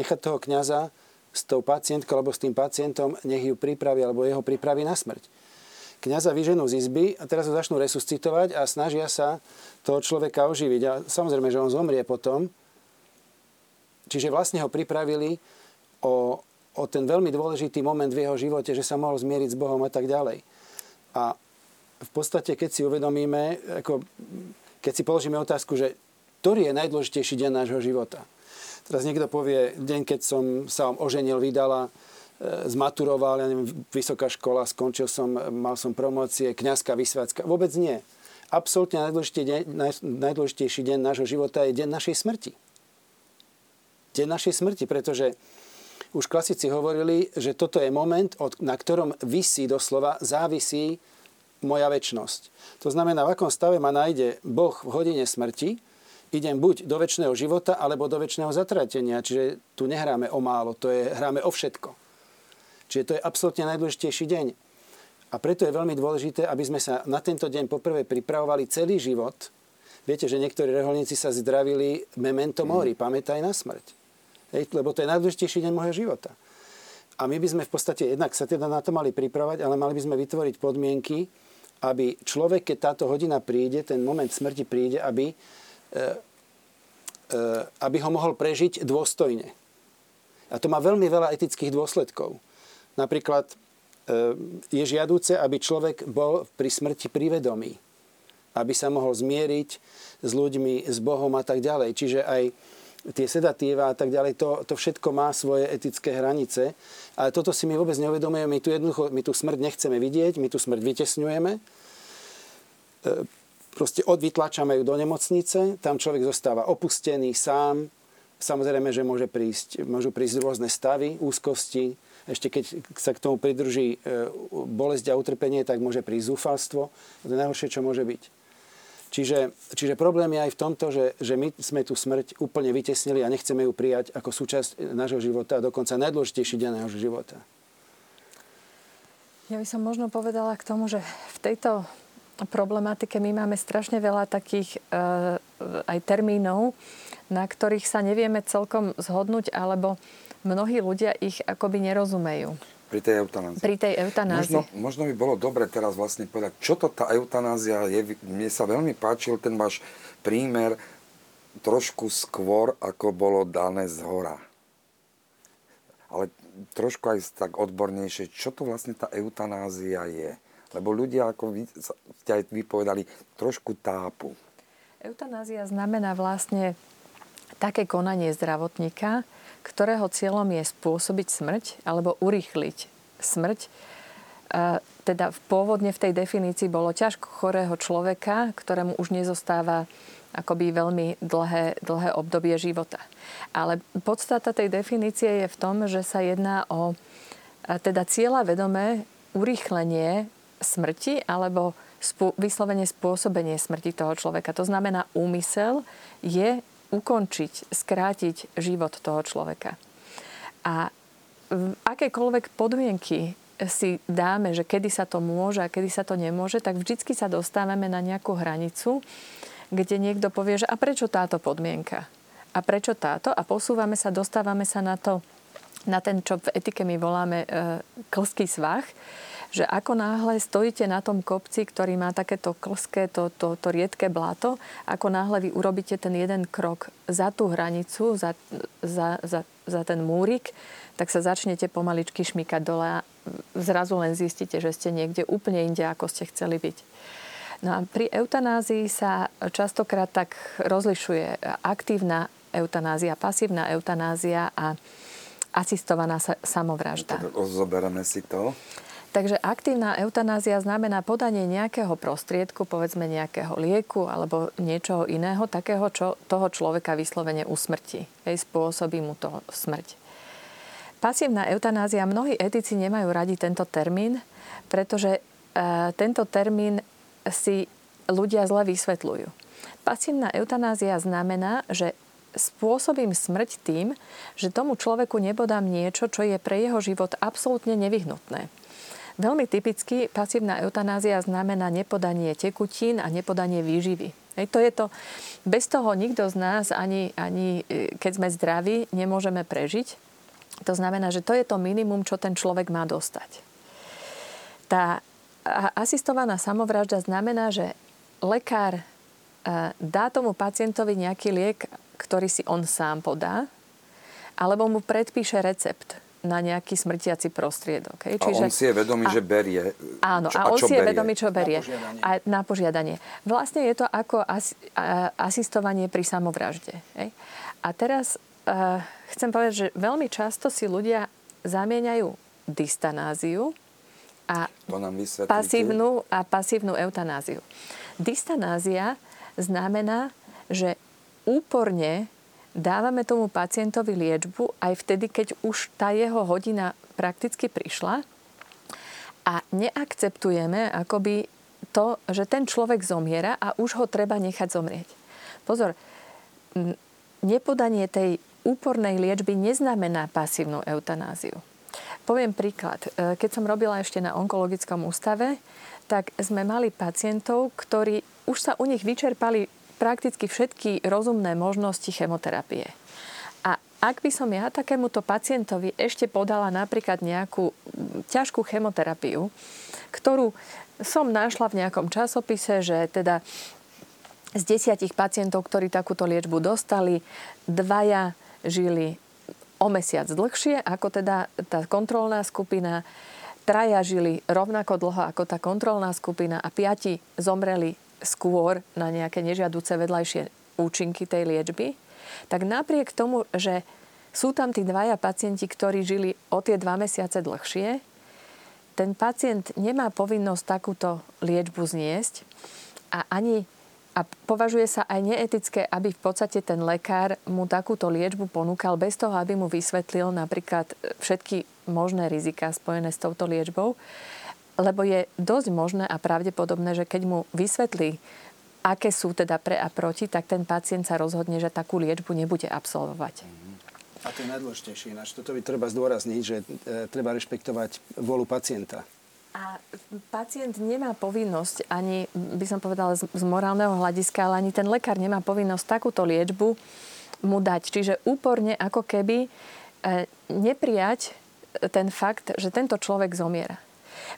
nechať toho kňaza s tou pacientkou alebo s tým pacientom, nech ju pripraví alebo jeho pripraví na smrť. Kňaza vyženú z izby a teraz ho začnú resuscitovať a snažia sa toho človeka oživiť. A samozrejme, že on zomrie potom. Čiže vlastne ho pripravili o ten veľmi dôležitý moment v jeho živote, že sa mohol zmieriť s Bohom a tak ďalej. A v podstate, keď si uvedomíme, keď si položíme otázku, že ktorý je najdôležitejší deň nášho života. Teraz niekto povie, deň, keď som sa oženil, vydala, zmaturoval, ja neviem, vysoká škola, skončil som, mal som promócie, kňazská, vysviacka. Vôbec nie. Absolútne najdôležitejší deň nášho života je deň našej smrti. Deň našej smrti, pretože už klasici hovorili, že toto je moment, na ktorom visí doslova, závisí moja večnosť. To znamená, v akom stave ma nájde Boh v hodine smrti, idem buď do večného života, alebo do večného zatratenia. Čiže tu nehráme o málo, hráme o všetko. Čiže to je absolútne najdôležitejší deň. A preto je veľmi dôležité, aby sme sa na tento deň poprvé pripravovali celý život. Viete, že niektorí reholníci sa zdravili memento mori, pamätaj na smrť. Lebo to je najdôležitejší deň môjho života. A my by sme v podstate jednak sa teda na to mali pripravať, ale mali by sme vytvoriť podmienky, aby človek, keď táto hodina príde, ten moment smrti príde, aby ho mohol prežiť dôstojne. A to má veľmi veľa etických dôsledkov. Napríklad je žiaduce, aby človek bol pri smrti privedomý. Aby sa mohol zmieriť s ľuďmi, s Bohom a tak ďalej. Čiže aj tie sedatíva a tak ďalej, to všetko má svoje etické hranice. Ale toto si my vôbec neuvedomujeme. My tú smrť nechceme vidieť, my tú smrť vytesňujeme. Proste vytlačame ju do nemocnice, tam človek zostáva opustený, sám. Samozrejme, že môžu prísť rôzne stavy, úzkosti. Ešte keď sa k tomu pridruží bolesť a utrpenie, tak môže prísť zúfalstvo. To je najhoršie, čo môže byť. Čiže problém je aj v tomto, že my sme tú smrť úplne vytesnili a nechceme ju prijať ako súčasť nášho života, dokonca najdôležitejší deň nášho života. Ja by som možno povedala k tomu, že v tejto problematike my máme strašne veľa takých aj termínov, na ktorých sa nevieme celkom zhodnúť, alebo mnohí ľudia ich akoby nerozumejú. Pri tej eutanázii. Možno by bolo dobre teraz vlastne povedať, čo to tá eutanázia je. Mne sa veľmi páčil ten váš prímer trošku skôr, ako bolo dané zhora. Ale trošku aj tak odbornejšie, čo to vlastne tá eutanázia je. Lebo ľudia, ako ste aj vypovedali, trošku tápu. Eutanázia znamená vlastne také konanie zdravotníka, ktorého cieľom je spôsobiť smrť alebo urýchliť smrť. Teda pôvodne v tej definícii bolo ťažko chorého človeka, ktorému už nezostáva akoby veľmi dlhé obdobie života. Ale podstata tej definície je v tom, že sa jedná o teda cieľavedomé urýchlenie smrti alebo vyslovene spôsobenie smrti toho človeka. To znamená, úmysel je ukončiť, skrátiť život toho človeka. A akékoľvek podmienky si dáme, že kedy sa to môže a kedy sa to nemôže, tak vždycky sa dostávame na nejakú hranicu, kde niekto povie, že a prečo táto podmienka? A prečo táto? A posúvame sa, dostávame sa na ten, čo v etike my voláme klský svah, že ako náhle stojíte na tom kopci, ktorý má takéto klské, to riedké bláto, ako náhle vy urobíte ten jeden krok za tú hranicu, za ten múrik, tak sa začnete pomaličky šmykať dole a zrazu len zistíte, že ste niekde úplne inde, ako ste chceli byť. No a pri eutanázii sa častokrát tak rozlišuje aktívna eutanázia, pasívna eutanázia a asistovaná samovražda. Zoberieme si to. Takže aktívna eutanázia znamená podanie nejakého prostriedku, povedzme nejakého lieku alebo niečoho iného, takého, čo toho človeka vyslovene usmrti. Hej, spôsobí mu to smrť. Pasívna eutanázia, mnohí etici nemajú radi tento termín, pretože tento termín si ľudia zle vysvetľujú. Pasívna eutanázia znamená, že spôsobím smrť tým, že tomu človeku nebodám niečo, čo je pre jeho život absolútne nevyhnutné. Veľmi typicky pasívna eutanázia znamená nepodanie tekutín a nepodanie výživy. To je to. Bez toho nikto z nás, ani keď sme zdraví, nemôžeme prežiť. To znamená, že to je to minimum, čo ten človek má dostať. Tá asistovaná samovražda znamená, že lekár dá tomu pacientovi nejaký liek, ktorý si on sám podá, alebo mu predpíše recept na nejaký smrtiaci prostriedok. Hej? Čiže, a on si je vedomý, že berie. Áno, a on si je vedomý, čo berie. Na požiadanie. Vlastne je to ako asistovanie pri samovražde. Hej? A teraz chcem povedať, že veľmi často si ľudia zamieňajú dystanáziu a pasívnu eutanáziu. Dystanázia znamená, že úporne dávame tomu pacientovi liečbu aj vtedy, keď už tá jeho hodina prakticky prišla a neakceptujeme akoby to, že ten človek zomiera a už ho treba nechať zomrieť. Pozor, nepodanie tej úpornej liečby neznamená pasívnu eutanáziu. Poviem príklad. Keď som robila ešte na onkologickom ústave, tak sme mali pacientov, ktorí už sa u nich vyčerpali prakticky všetky rozumné možnosti chemoterapie. A ak by som ja takémuto pacientovi ešte podala napríklad nejakú ťažkú chemoterapiu, ktorú som našla v nejakom časopise, že teda z 10 pacientov, ktorí takúto liečbu dostali, 2 žili o mesiac dlhšie, ako teda tá kontrolná skupina, 3 žili rovnako dlho ako tá kontrolná skupina a 5 zomreli skôr na nejaké nežiaduce vedľajšie účinky tej liečby, tak napriek tomu, že sú tam tí 2 pacienti, ktorí žili o tie 2 mesiace dlhšie, ten pacient nemá povinnosť takúto liečbu zniesť a považuje sa aj neetické, aby v podstate ten lekár mu takúto liečbu ponúkal bez toho, aby mu vysvetlil napríklad všetky možné riziká spojené s touto liečbou. Lebo je dosť možné a pravdepodobné, že keď mu vysvetlí, aké sú teda pre a proti, tak ten pacient sa rozhodne, že takú liečbu nebude absolvovať. A to je najdôležitejšie. Toto by treba zdôrazniť, že treba rešpektovať vôľu pacienta. A pacient nemá povinnosť, ani by som povedala z morálneho hľadiska, ale ani ten lekár nemá povinnosť takúto liečbu mu dať. Čiže úporne ako keby neprijať ten fakt, že tento človek zomiera.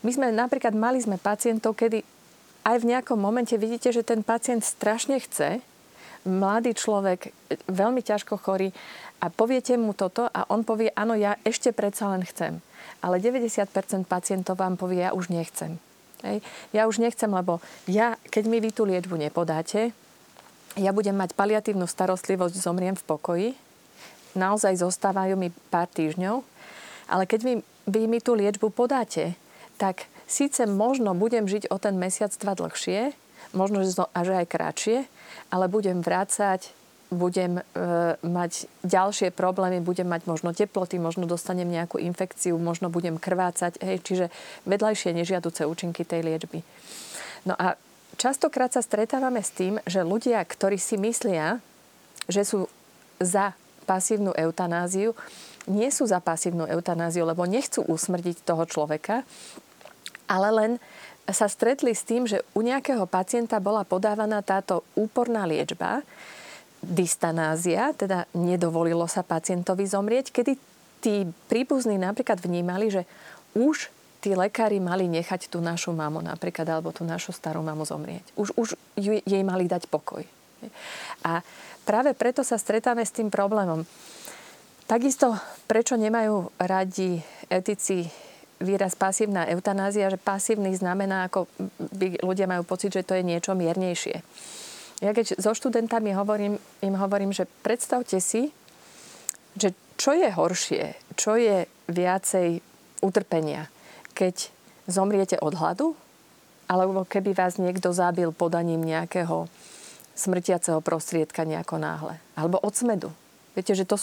My sme napríklad mali pacientov, kedy aj v nejakom momente vidíte, že ten pacient strašne chce, mladý človek, veľmi ťažko chorý a poviete mu toto a on povie, áno, ja ešte predsa len chcem. Ale 90% pacientov vám povie, ja už nechcem. Hej. Ja už nechcem, lebo keď mi vy tú liečbu nepodáte, ja budem mať paliatívnu starostlivosť, zomriem v pokoji. Naozaj zostávajú mi pár týždňov. Ale keď vy mi tú liečbu podáte, tak síce možno budem žiť o ten mesiac 2 dlhšie, možno až aj kratšie, ale budem vrácať, budem mať ďalšie problémy, budem mať možno teploty, možno dostanem nejakú infekciu, možno budem krvácať, hej, čiže vedľajšie nežiaduce účinky tej liečby. No a častokrát sa stretávame s tým, že ľudia, ktorí si myslia, že sú za pasívnu eutanáziu, nie sú za pasívnu eutanáziu, lebo nechcú usmrdiť toho človeka, ale len sa stretli s tým, že u nejakého pacienta bola podávaná táto úporná liečba, dystanázia, teda nedovolilo sa pacientovi zomrieť, kedy tí príbuzní napríklad vnímali, že už tí lekári mali nechať tú našu mamu napríklad, alebo tú našu starú mamu zomrieť. Už jej mali dať pokoj. A práve preto sa stretáme s tým problémom. Takisto, prečo nemajú radi etici výraz pasívna eutanázia, že pasívny znamená, ako by ľudia majú pocit, že to je niečo miernejšie. Ja keď so študentami im hovorím, že predstavte si, že čo je horšie, čo je viacej utrpenia, keď zomriete od hladu, alebo keby vás niekto zabil podaním nejakého smrtiaceho prostriedka nejako náhle, alebo od smedu. Viete, že to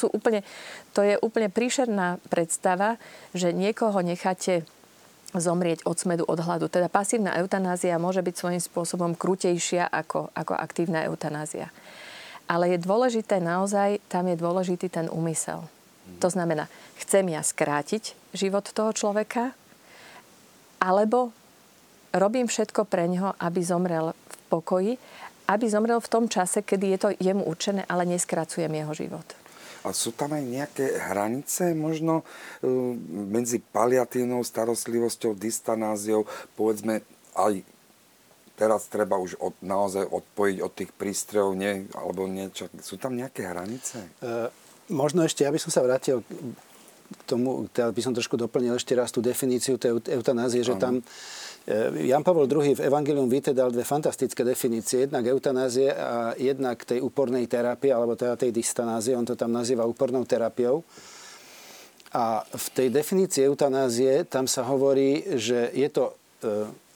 je úplne príšerná predstava, že niekoho necháte zomrieť od smedu, od hladu. Teda pasívna eutanázia môže byť svojím spôsobom krutejšia ako aktívna eutanázia. Ale je dôležité naozaj, tam je dôležitý ten úmysel. To znamená, chcem ja skrátiť život toho človeka, alebo robím všetko pre ňoho, aby zomrel v pokoji, aby zomrel v tom čase, kedy je to jemu určené, ale neskracujem jeho život. A sú tam aj nejaké hranice možno medzi paliatívnou starostlivosťou, dystanáziou, povedzme aj teraz treba už naozaj odpojiť od tých prístrojov, nie, alebo niečo. Sú tam nejaké hranice? Možno ešte, aby som sa vrátil k tomu, by som trošku doplnil ešte raz tú definíciu tej eutanázie, že tam Ján Pavol II v Evangelium Vitae dal dve fantastické definície, jednak eutanázie a jednak tej úpornej terapie, alebo teda tej dystanázie, on to tam nazýva úpornou terapiou. A v tej definícii eutanázie tam sa hovorí, že je to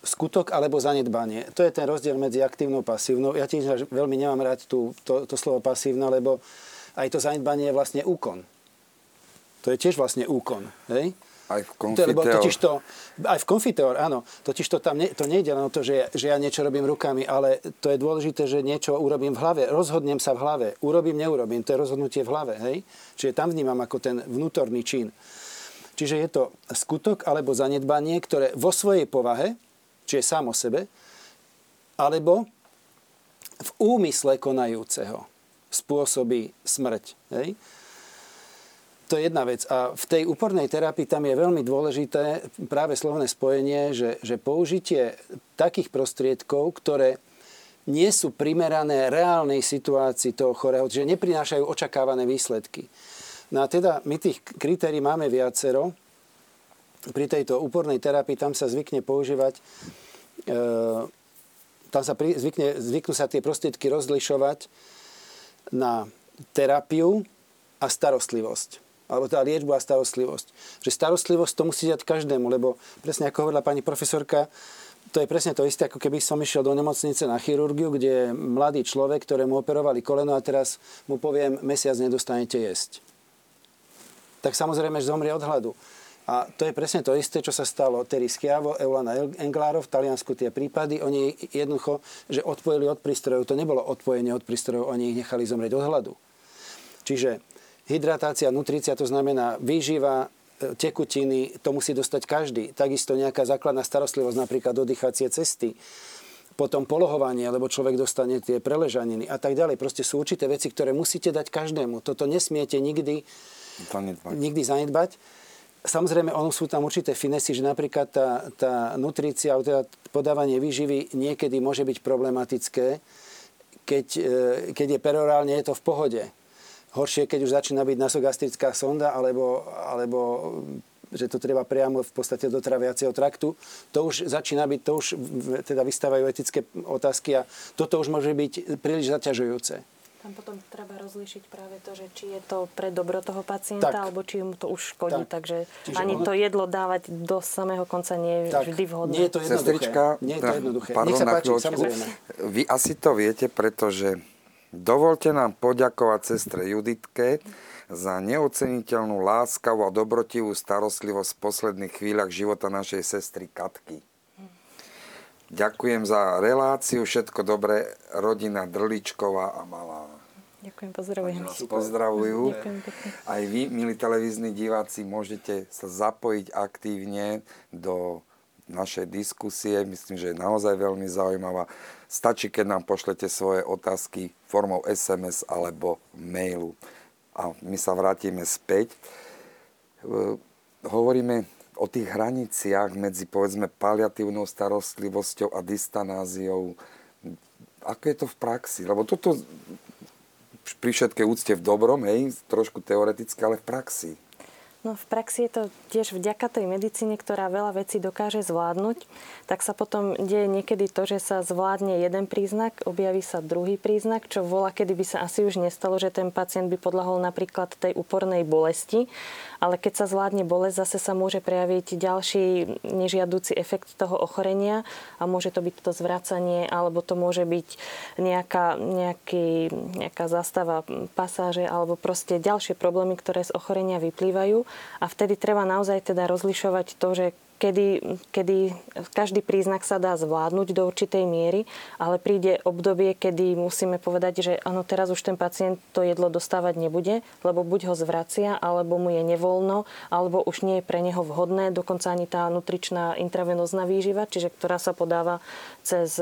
skutok alebo zanedbanie. To je ten rozdiel medzi aktívnou a pasívnou. Ja tiež veľmi nemám rád to slovo pasívna, lebo aj to zanedbanie je vlastne úkon. To je tiež vlastne úkon, hej? Aj v konfiteor. Aj v konfiteor, áno. Totižto tam to nejde len o to, že ja niečo robím rukami, ale to je dôležité, že niečo urobím v hlave. Rozhodnem sa v hlave. Urobím, neurobím. To je rozhodnutie v hlave. Hej? Čiže tam vnímam ako ten vnútorný čin. Čiže je to skutok alebo zanedbanie, ktoré vo svojej povahe, čiže sám o sebe, alebo v úmysle konajúceho spôsobí smrť. Hej? To je jedna vec. A v tej úpornej terapii tam je veľmi dôležité práve slovné spojenie, že použitie takých prostriedkov, ktoré nie sú primerané reálnej situácii toho chorého, že neprinášajú očakávané výsledky. No a teda my tých kritérií máme viacero. Pri tejto úpornej terapii tam sa zvykne používať, zvyknú sa tie prostriedky rozlišovať na terapiu a starostlivosť. Alebo tá liečba a starostlivosť. Že starostlivosť to musí dať každému, lebo presne ako hovorila pani profesorka, to je presne to isté, ako keby som išiel do nemocnice na chirurgiu, kde je mladý človek, ktorému operovali koleno a teraz mu poviem, mesiac nedostanete jesť. Tak samozrejme, že zomrie od hladu. A to je presne to isté, čo sa stalo Teri Schiavo, Eulana Englaro, v Taliansku tie prípady, oni jednoducho, že odpojili od prístrojov, to nebolo odpojenie od prístrojov, oni ich nechali zomrieť od hladu. Čiže hydratácia, nutrícia, to znamená výživa, tekutiny, to musí dostať každý. Takisto nejaká základná starostlivosť, napríklad oddychacie cesty, potom polohovanie, lebo človek dostane tie preležaniny a tak ďalej. Proste sú určité veci, ktoré musíte dať každému. Toto nesmiete nikdy zanedbať. Samozrejme, ono sú tam určité finesy, že napríklad tá nutrícia, teda podávanie výživy niekedy môže byť problematické, keď je perorálne, je to v pohode. Horšie, keď už začína byť nasogastrická sonda, alebo že to treba priamo v podstate do traviacieho traktu. To už začína byť, to už teda vystávajú etické otázky a toto už môže byť príliš zaťažujúce. Tam potom treba rozlíšiť práve to, že či je to pre dobro toho pacienta, tak, alebo či mu to už škodí. Tak. Takže čiže ani to jedlo dávať do samého konca nie je vždy vhodné. Nie je to jednoduché. Sestrička, nie je to jednoduché. Pardon, nech sa páči, samozrejme. Vy asi to viete, pretože dovolte nám poďakovať sestre Juditke za neoceniteľnú láskavú a dobrotivú starostlivosť v posledných chvíľach života našej sestry Katky. Ďakujem za reláciu, všetko dobré, rodina Drličková a Malá. Ďakujem, pozdravujem. Pozdravujú. Ďakujem pekne. Aj vy, milí televízni diváci, môžete sa zapojiť aktívne do našej diskusie. Myslím, že je naozaj veľmi zaujímavá. Stačí, keď nám pošlete svoje otázky formou SMS alebo mailu. A my sa vrátime späť. Hovoríme o tých hraniciach medzi, povedzme, paliatívnou starostlivosťou a dystanáziou. Ako je to v praxi? Lebo toto pri všetkej úcte v dobrom, hej, trošku teoretické, ale v praxi. No v praxi je to tiež vďaka tej medicíne, ktorá veľa vecí dokáže zvládnuť, tak sa potom deje niekedy to, že sa zvládne jeden príznak, objaví sa druhý príznak, čo volá, kedy by sa asi už nestalo, že ten pacient by podľahol napríklad tej úpornej bolesti, ale keď sa zvládne bolesť, zase sa môže prejaviť ďalší nežiaduci efekt toho ochorenia a môže to byť to zvracanie, alebo to môže byť nejaká zastava pasáže, alebo proste ďalšie problémy, ktoré z ochorenia vyplývajú. A vtedy treba naozaj teda rozlišovať to, že kedy každý príznak sa dá zvládnuť do určitej miery, ale príde obdobie, kedy musíme povedať, že áno, teraz už ten pacient to jedlo dostávať nebude, lebo buď ho zvracia, alebo mu je nevoľno, alebo už nie je pre neho vhodné, dokonca ani tá nutričná intravenózna výživa, čiže ktorá sa podáva cez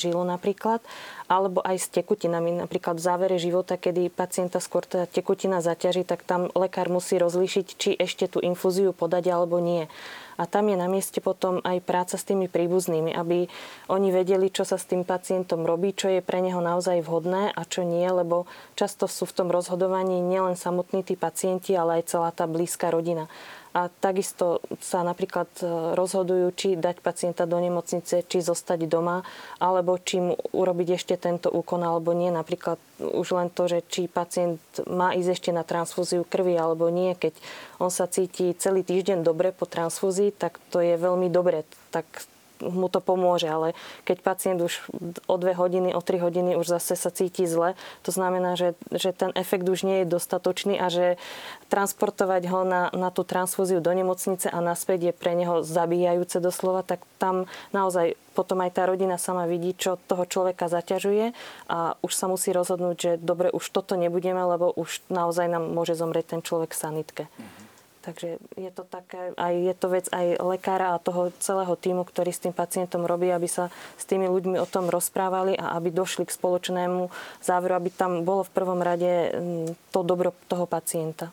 žilu napríklad, alebo aj s tekutinami. Napríklad v závere života, kedy pacienta skôr tá tekutina zaťaží, tak tam lekár musí rozlíšiť, či ešte tú infúziu podať alebo nie. A tam je na mieste potom aj práca s tými príbuznými, aby oni vedeli, čo sa s tým pacientom robí, čo je pre neho naozaj vhodné a čo nie, lebo často sú v tom rozhodovaní nielen samotní tí pacienti, ale aj celá tá blízka rodina. A takisto sa napríklad rozhodujú, či dať pacienta do nemocnice, či zostať doma, alebo či mu urobiť ešte tento úkon, alebo nie. Napríklad už len to, že či pacient má ísť ešte na transfúziu krvi, alebo nie, keď on sa cíti celý týždeň dobre po transfúzii, tak to je veľmi dobre, tak mu to pomôže, ale keď pacient už o 2 hodiny, o 3 hodiny už zase sa cíti zle, to znamená, že ten efekt už nie je dostatočný a že transportovať ho na tú transfúziu do nemocnice a naspäť je pre neho zabíjajúce doslova, tak tam naozaj potom aj tá rodina sama vidí, čo toho človeka zaťažuje a už sa musí rozhodnúť, že dobre, už toto nebudeme, lebo už naozaj nám môže zomrieť ten človek v sanitke. Takže je to také, aj je to vec aj lekára a toho celého tímu, ktorý s tým pacientom robí, aby sa s tými ľuďmi o tom rozprávali a aby došli k spoločnému záveru, aby tam bolo v prvom rade to dobro toho pacienta.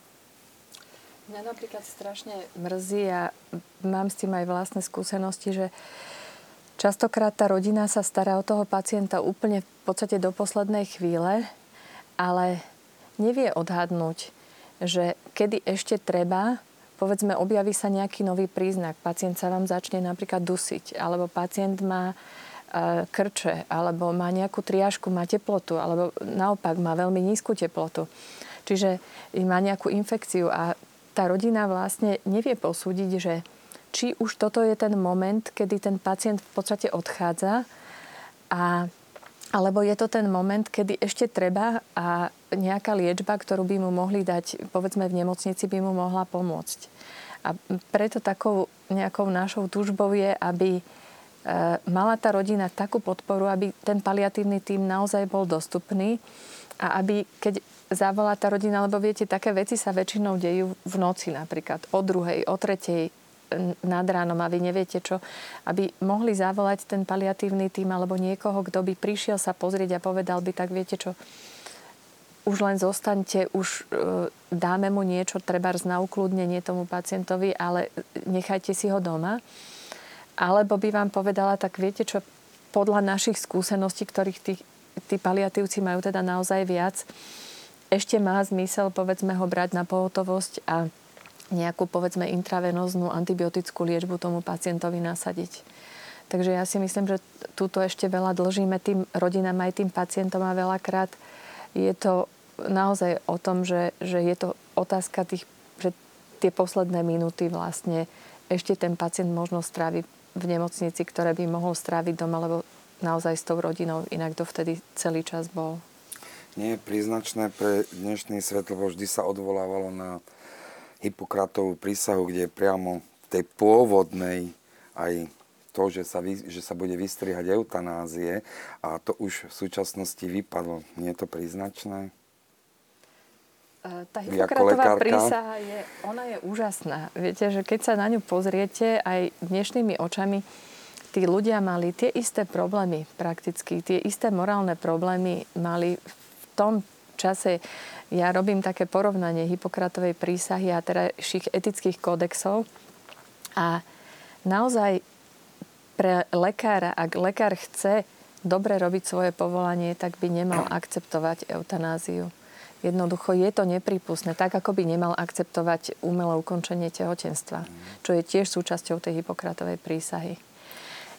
Mňa napríklad strašne mrzí a mám s tým aj vlastné skúsenosti, že častokrát tá rodina sa stará o toho pacienta úplne v podstate do poslednej chvíle, ale nevie odhadnúť, že kedy ešte treba, povedzme, objaví sa nejaký nový príznak. Pacient sa vám začne napríklad dusiť, alebo pacient má krče, alebo má nejakú triášku, má teplotu, alebo naopak má veľmi nízku teplotu. Čiže má nejakú infekciu a tá rodina vlastne nevie posúdiť, že či už toto je ten moment, kedy ten pacient v podstate odchádza alebo je to ten moment, kedy ešte treba a nejaká liečba, ktorú by mu mohli dať, povedzme v nemocnici, by mu mohla pomôcť. A preto takou nejakou našou túžbou je, aby mala tá rodina takú podporu, aby ten paliatívny tím naozaj bol dostupný a aby, keď zavolá tá rodina, lebo viete, také veci sa väčšinou dejú v noci napríklad, o 2, o 3, nad ránom a vy neviete čo, aby mohli zavolať ten paliatívny tím alebo niekoho, kto by prišiel sa pozrieť a povedal by, tak viete čo, už len zostaňte, už dáme mu niečo, trebárs na ukľudnenie tomu pacientovi, ale nechajte si ho doma. Alebo by vám povedala, tak viete čo, podľa našich skúseností, ktorých tí paliatívci majú teda naozaj viac, ešte má zmysel, povedzme, ho brať na pohotovosť a nejakú, povedzme, intravenóznu antibiotickú liečbu tomu pacientovi nasadiť. Takže ja si myslím, že túto ešte veľa dlžíme tým rodinám aj tým pacientom a veľakrát je to naozaj o tom, že je to otázka tých, že tie posledné minúty vlastne ešte ten pacient možno strávi v nemocnici, ktoré by mohol stráviť doma, lebo naozaj s tou rodinou inak to vtedy celý čas bol. Nie je príznačné pre dnešný svet, lebo vždy sa odvolávalo na Hipokratovú prísahu, kde je priamo v tej pôvodnej aj to, že sa bude vystriehať eutanázie a to už v súčasnosti vypadlo. Nie je to príznačné? Tá Hipokratová prísaha je úžasná. Viete, že keď sa na ňu pozriete aj dnešnými očami, tí ľudia mali tie isté problémy prakticky, tie isté morálne problémy mali v tom čase. Ja robím také porovnanie Hipokratovej prísahy a terajších etických kódexov. A naozaj pre lekára, ak lekár chce dobre robiť svoje povolanie, tak by nemal akceptovať eutanáziu. Jednoducho je to neprípustné, tak ako by nemal akceptovať umelé ukončenie tehotenstva, čo je tiež súčasťou tej Hipokratovej prísahy.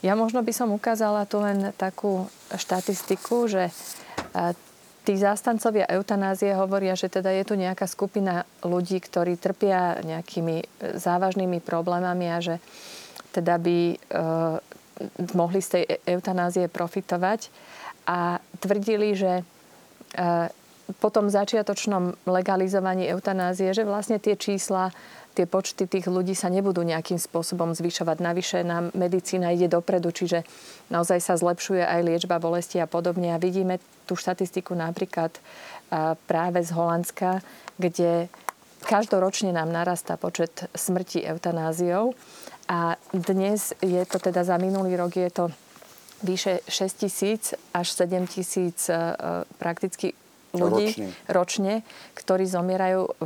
Ja možno by som ukázala tu len takú štatistiku, že tí zástancovia eutanázie hovoria, že teda je tu nejaká skupina ľudí, ktorí trpia nejakými závažnými problémami a že teda by mohli z tej eutanázie profitovať, a tvrdili, že po tom začiatočnom legalizovaní eutanázie, že vlastne tie čísla, tie počty tých ľudí sa nebudú nejakým spôsobom zvyšovať. Navyše nám medicína ide dopredu, čiže naozaj sa zlepšuje aj liečba bolesti a podobne. A vidíme tú štatistiku napríklad práve z Holandska, kde každoročne nám narastá počet smrti eutanáziou. A dnes je to teda, za minulý rok je to vyše 6,000 až 7,000 prakticky ľudí ročne, ktorí zomierajú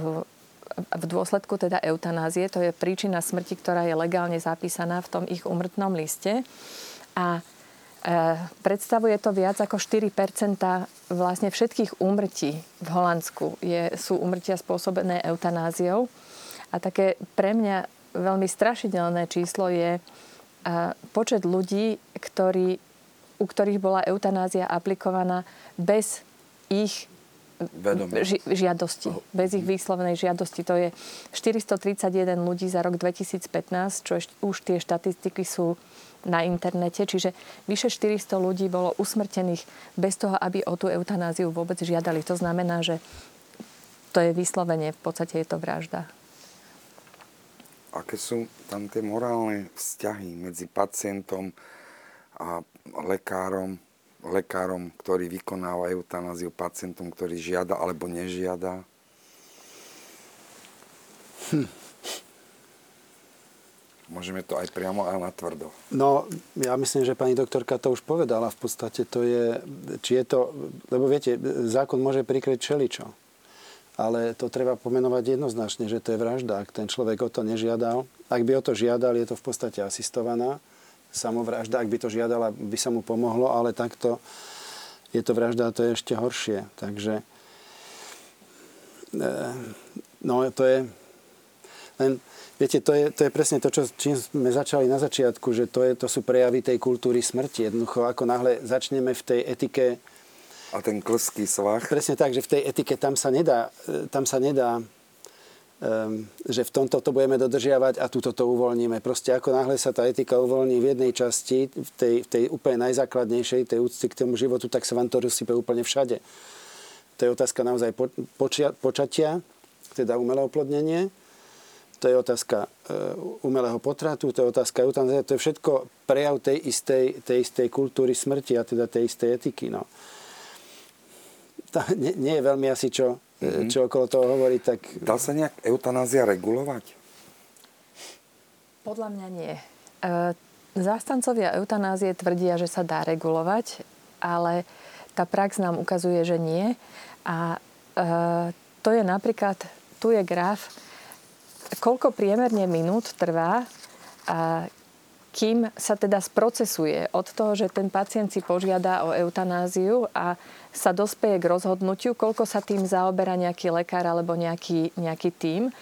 v dôsledku teda eutanázie. To je príčina smrti, ktorá je legálne zapísaná v tom ich úmrtnom liste. A predstavuje to viac ako 4% vlastne všetkých úmrtí v Holandsku. Sú úmrtia spôsobené eutanáziou. A také pre mňa veľmi strašidelné číslo je počet ľudí, u ktorých bola eutanázia aplikovaná bez ich žiadosti, bez ich výslovnej žiadosti. To je 431 ľudí za rok 2015, čo už tie štatistiky sú na internete. Čiže vyše 400 ľudí bolo usmrtených bez toho, aby o tú eutanáziu vôbec žiadali. To znamená, že to je vyslovene, v podstate je to vražda. Aké sú tam tie morálne vzťahy medzi pacientom a lekárom, ktorý vykonáva eutanáziu, pacientom, ktorý žiada alebo nežiada? Môžeme to aj priamo, aj na tvrdo. No, ja myslím, že pani doktorka to už povedala. V podstate to je, či je to, lebo viete, zákon môže prikryť všeličo. Ale to treba pomenovať jednoznačne, že to je vražda. Ak ten človek o to nežiadal, ak by o to žiadal, je to v podstate asistovaná samovražda. Ak by to žiadala, by sa mu pomohlo, ale takto je to vražda, to je ešte horšie. Takže no to je len, viete, to je presne to, čím sme začali na začiatku, že to sú prejavy tej kultúry smrti. Jednoducho, ako náhle začneme v tej etike a ten klský svah. Presne tak, že v tej etike tam sa nedá že v tomto to budeme dodržiavať a túto to uvoľníme. Proste ako náhle sa tá etika uvoľní v jednej časti, v tej úplne najzákladnejšej, tej úcty k tomu životu, tak sa vám to rozsype úplne všade. To je otázka naozaj počatia, teda umelé oplodnenie, to je otázka umelého potratu, to je otázka eutanázie, to je všetko prejav tej istej kultúry smrti a teda tej istej etiky. No. Nie je veľmi asi čo okolo toho hovorí, tak... Dá sa nejak eutanázia regulovať? Podľa mňa nie. Zástancovia eutanázie tvrdia, že sa dá regulovať, ale tá prax nám ukazuje, že nie. A to je napríklad, tu je graf, koľko priemerne minút trvá, kým sa teda sprocesuje od toho, že ten pacient si požiada o eutanáziu a sa dospeje k rozhodnutiu, koľko sa tým zaoberá nejaký lekár alebo nejaký tím.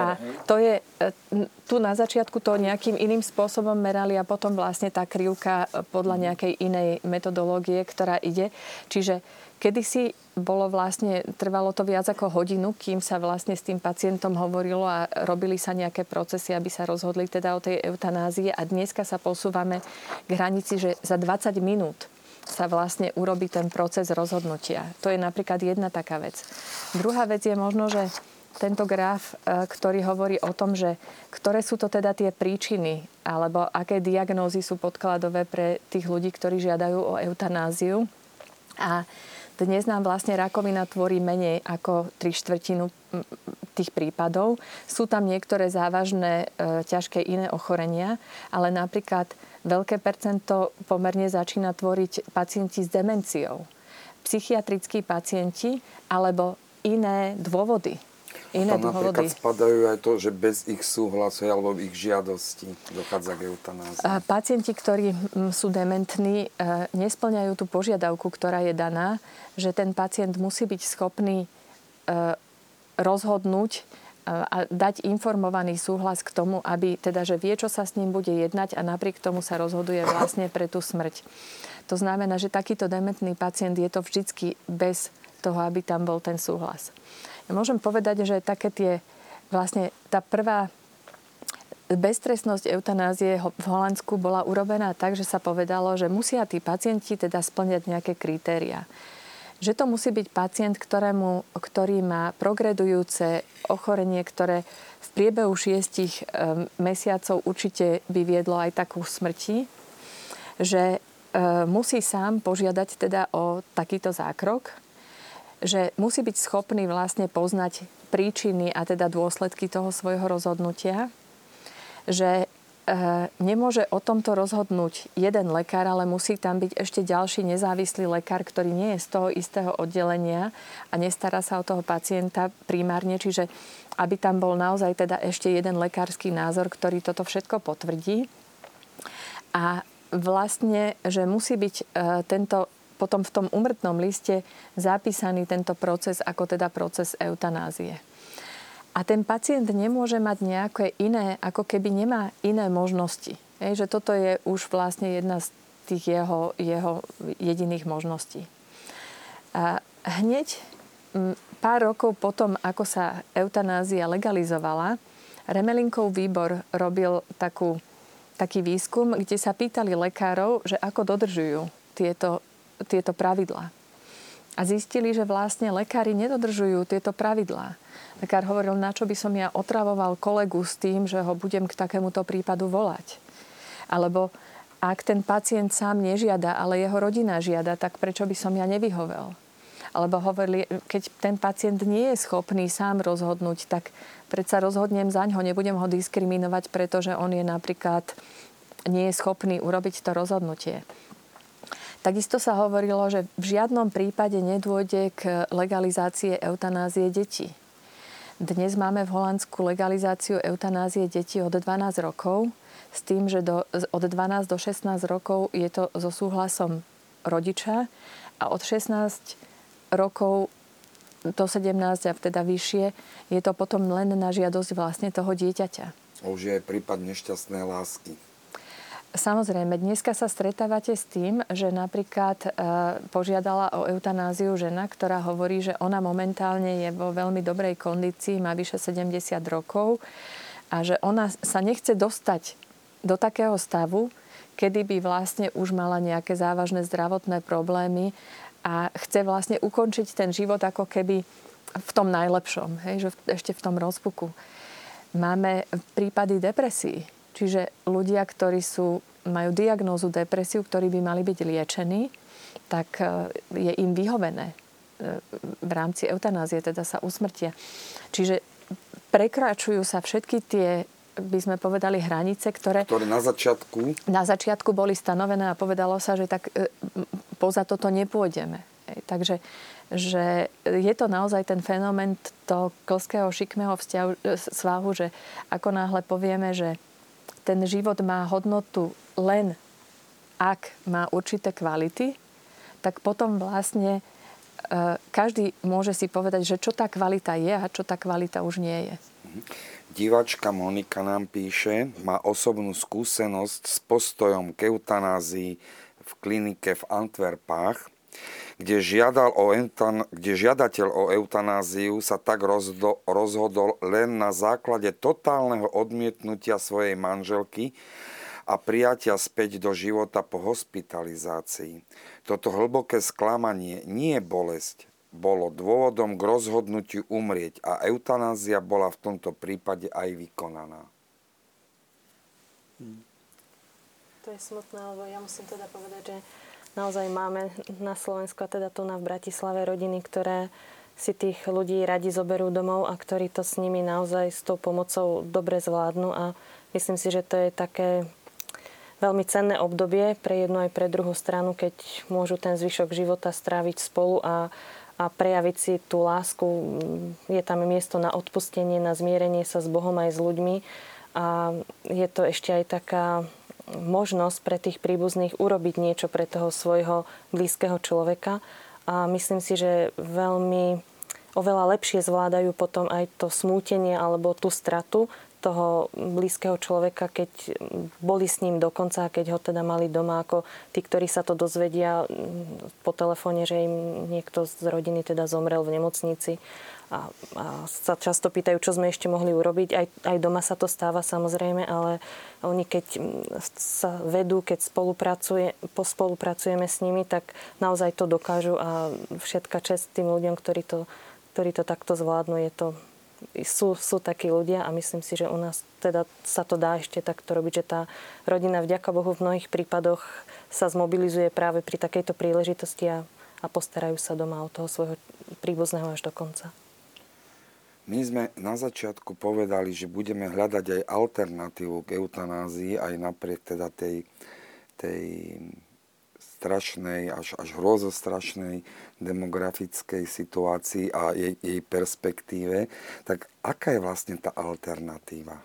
A to je, tu na začiatku to nejakým iným spôsobom merali a potom vlastne tá krivka podľa nejakej inej metodológie, ktorá ide. Čiže kedysi trvalo to viac ako hodinu, kým sa vlastne s tým pacientom hovorilo a robili sa nejaké procesy, aby sa rozhodli teda o tej eutanázii. A dneska sa posúvame k hranici, že za 20 minút sa vlastne urobí ten proces rozhodnutia. To je napríklad jedna taká vec. Druhá vec je možno, že tento graf, ktorý hovorí o tom, že ktoré sú to teda tie príčiny alebo aké diagnózy sú podkladové pre tých ľudí, ktorí žiadajú o eutanáziu. A dnes nám vlastne rakovina tvorí menej ako 3/4 tých prípadov. Sú tam niektoré závažné, ťažké iné ochorenia, ale napríklad veľké percento pomerne začína tvoriť pacienti s demenciou, psychiatrickí pacienti alebo iné dôvody. Tam napríklad spadajú aj to, že bez ich súhlasu alebo ich žiadosti dochádza k eutanázii. Pacienti, ktorí sú dementní, nespĺňajú tú požiadavku, ktorá je daná, že ten pacient musí byť schopný rozhodnúť a dať informovaný súhlas k tomu, aby teda, že vie, čo sa s ním bude jednať a napriek tomu sa rozhoduje vlastne pre tú smrť. To znamená, že takýto dementný pacient je to vždycky bez toho, aby tam bol ten súhlas. Ja môžem povedať, že také tie vlastne tá prvá beztrestnosť eutanázie v Holandsku bola urobená tak, že sa povedalo, že musia tí pacienti teda splňať nejaké kritériá. Že to musí byť pacient, ktorý má progredujúce ochorenie, ktoré v priebehu 6 mesiacov určite by viedlo aj takú smrti, že musí sám požiadať teda o takýto zákrok, že musí byť schopný vlastne poznať príčiny a teda dôsledky toho svojho rozhodnutia, že nemôže o tomto rozhodnúť jeden lekár, ale musí tam byť ešte ďalší nezávislý lekár, ktorý nie je z toho istého oddelenia a nestará sa o toho pacienta primárne, čiže aby tam bol naozaj teda ešte jeden lekársky názor, ktorý toto všetko potvrdí. A vlastne, že musí byť tento potom v tom úmrtnom liste zapísaný tento proces ako teda proces eutanázie. A ten pacient nemôže mať nejaké iné, ako keby nemá iné možnosti. Že toto je už vlastne jedna z tých jeho jediných možností. A hneď pár rokov potom, ako sa eutanázia legalizovala, Remelinkov výbor robil taký výskum, kde sa pýtali lekárov, že ako dodržujú tieto pravidlá. A zistili, že vlastne lekári nedodržujú tieto pravidlá. Lekár hovoril, na čo by som ja otravoval kolegu s tým, že ho budem k takémuto prípadu volať. Alebo ak ten pacient sám nežiada, ale jeho rodina žiada, tak prečo by som ja nevyhovel? Alebo hovorili, keď ten pacient nie je schopný sám rozhodnúť, tak predsa rozhodnem zaňho, nebudem ho diskriminovať, pretože on je napríklad nie je schopný urobiť to rozhodnutie. Takisto sa hovorilo, že v žiadnom prípade nedôjde k legalizácii eutanázie detí. Dnes máme v Holandsku legalizáciu eutanázie detí od 12 rokov, s tým, že od 12 do 16 rokov je to so súhlasom rodiča a od 16 rokov do 17 a teda vyššie je to potom len na žiadosť vlastne toho dieťaťa. Už je prípad nešťastnej lásky. Samozrejme, dneska sa stretávate s tým, že napríklad požiadala o eutanáziu žena, ktorá hovorí, že ona momentálne je vo veľmi dobrej kondícii, má vyše 70 rokov a že ona sa nechce dostať do takého stavu, kedy by vlastne už mala nejaké závažné zdravotné problémy a chce vlastne ukončiť ten život ako keby v tom najlepšom, hej, že ešte v tom rozpuku. Máme prípady depresií. Čiže ľudia, ktorí majú diagnózu depresiu, ktorí by mali byť liečení, tak je im vyhovené v rámci eutanázie, teda sa usmrtia. Čiže prekračujú sa všetky tie, by sme povedali, hranice, ktoré na začiatku boli stanovené a povedalo sa, že tak poza toto nepôjdeme. Takže že je to naozaj ten fenomén toho klského šikmého svahu, že ako náhle povieme, že ten život má hodnotu len ak má určité kvality, tak potom vlastne každý môže si povedať, že čo tá kvalita je a čo tá kvalita už nie je. Diváčka Monika nám píše, má osobnú skúsenosť s postojom k eutanázii v klinike v Antwerpách, kde žiadateľ o eutanáziu sa tak rozhodol len na základe totálneho odmietnutia svojej manželky a prijatia späť do života po hospitalizácii. Toto hlboké sklamanie, nie bolesť, bolo dôvodom k rozhodnutiu umrieť a eutanázia bola v tomto prípade aj vykonaná. To je smutné, lebo ja musím teda povedať, že naozaj máme na Slovensku, a teda tu na v Bratislave, rodiny, ktoré si tých ľudí radi zoberú domov a ktorí to s nimi naozaj s tou pomocou dobre zvládnu. A myslím si, že to je také veľmi cenné obdobie pre jednu aj pre druhú stranu, keď môžu ten zvyšok života stráviť spolu a prejaviť si tú lásku. Je tam miesto na odpustenie, na zmierenie sa s Bohom aj s ľuďmi. A je to ešte aj taká možnosť pre tých príbuzných urobiť niečo pre toho svojho blízkeho človeka. A myslím si, že veľmi oveľa lepšie zvládajú potom aj to smútenie alebo tú stratu toho blízkeho človeka, keď boli s ním dokonca a keď ho teda mali doma, ako tí, ktorí sa to dozvedia po telefóne, že im niekto z rodiny teda zomrel v nemocnici a sa často pýtajú, čo sme ešte mohli urobiť. Aj doma sa to stáva samozrejme, ale oni keď sa vedú, keď spolupracujeme s nimi, tak naozaj to dokážu a všetka česť tým ľuďom, ktorí to takto zvládnu, je to... Sú takí ľudia a myslím si, že u nás teda sa to dá ešte takto robiť, že tá rodina vďaka Bohu v mnohých prípadoch sa zmobilizuje práve pri takejto príležitosti a postarajú sa doma o toho svojho príbuzného až do konca. My sme na začiatku povedali, že budeme hľadať aj alternatívu k eutanázii aj napriek teda tej strašnej, až hrozostrašnej demografickej situácii a jej perspektíve, tak aká je vlastne tá alternatíva?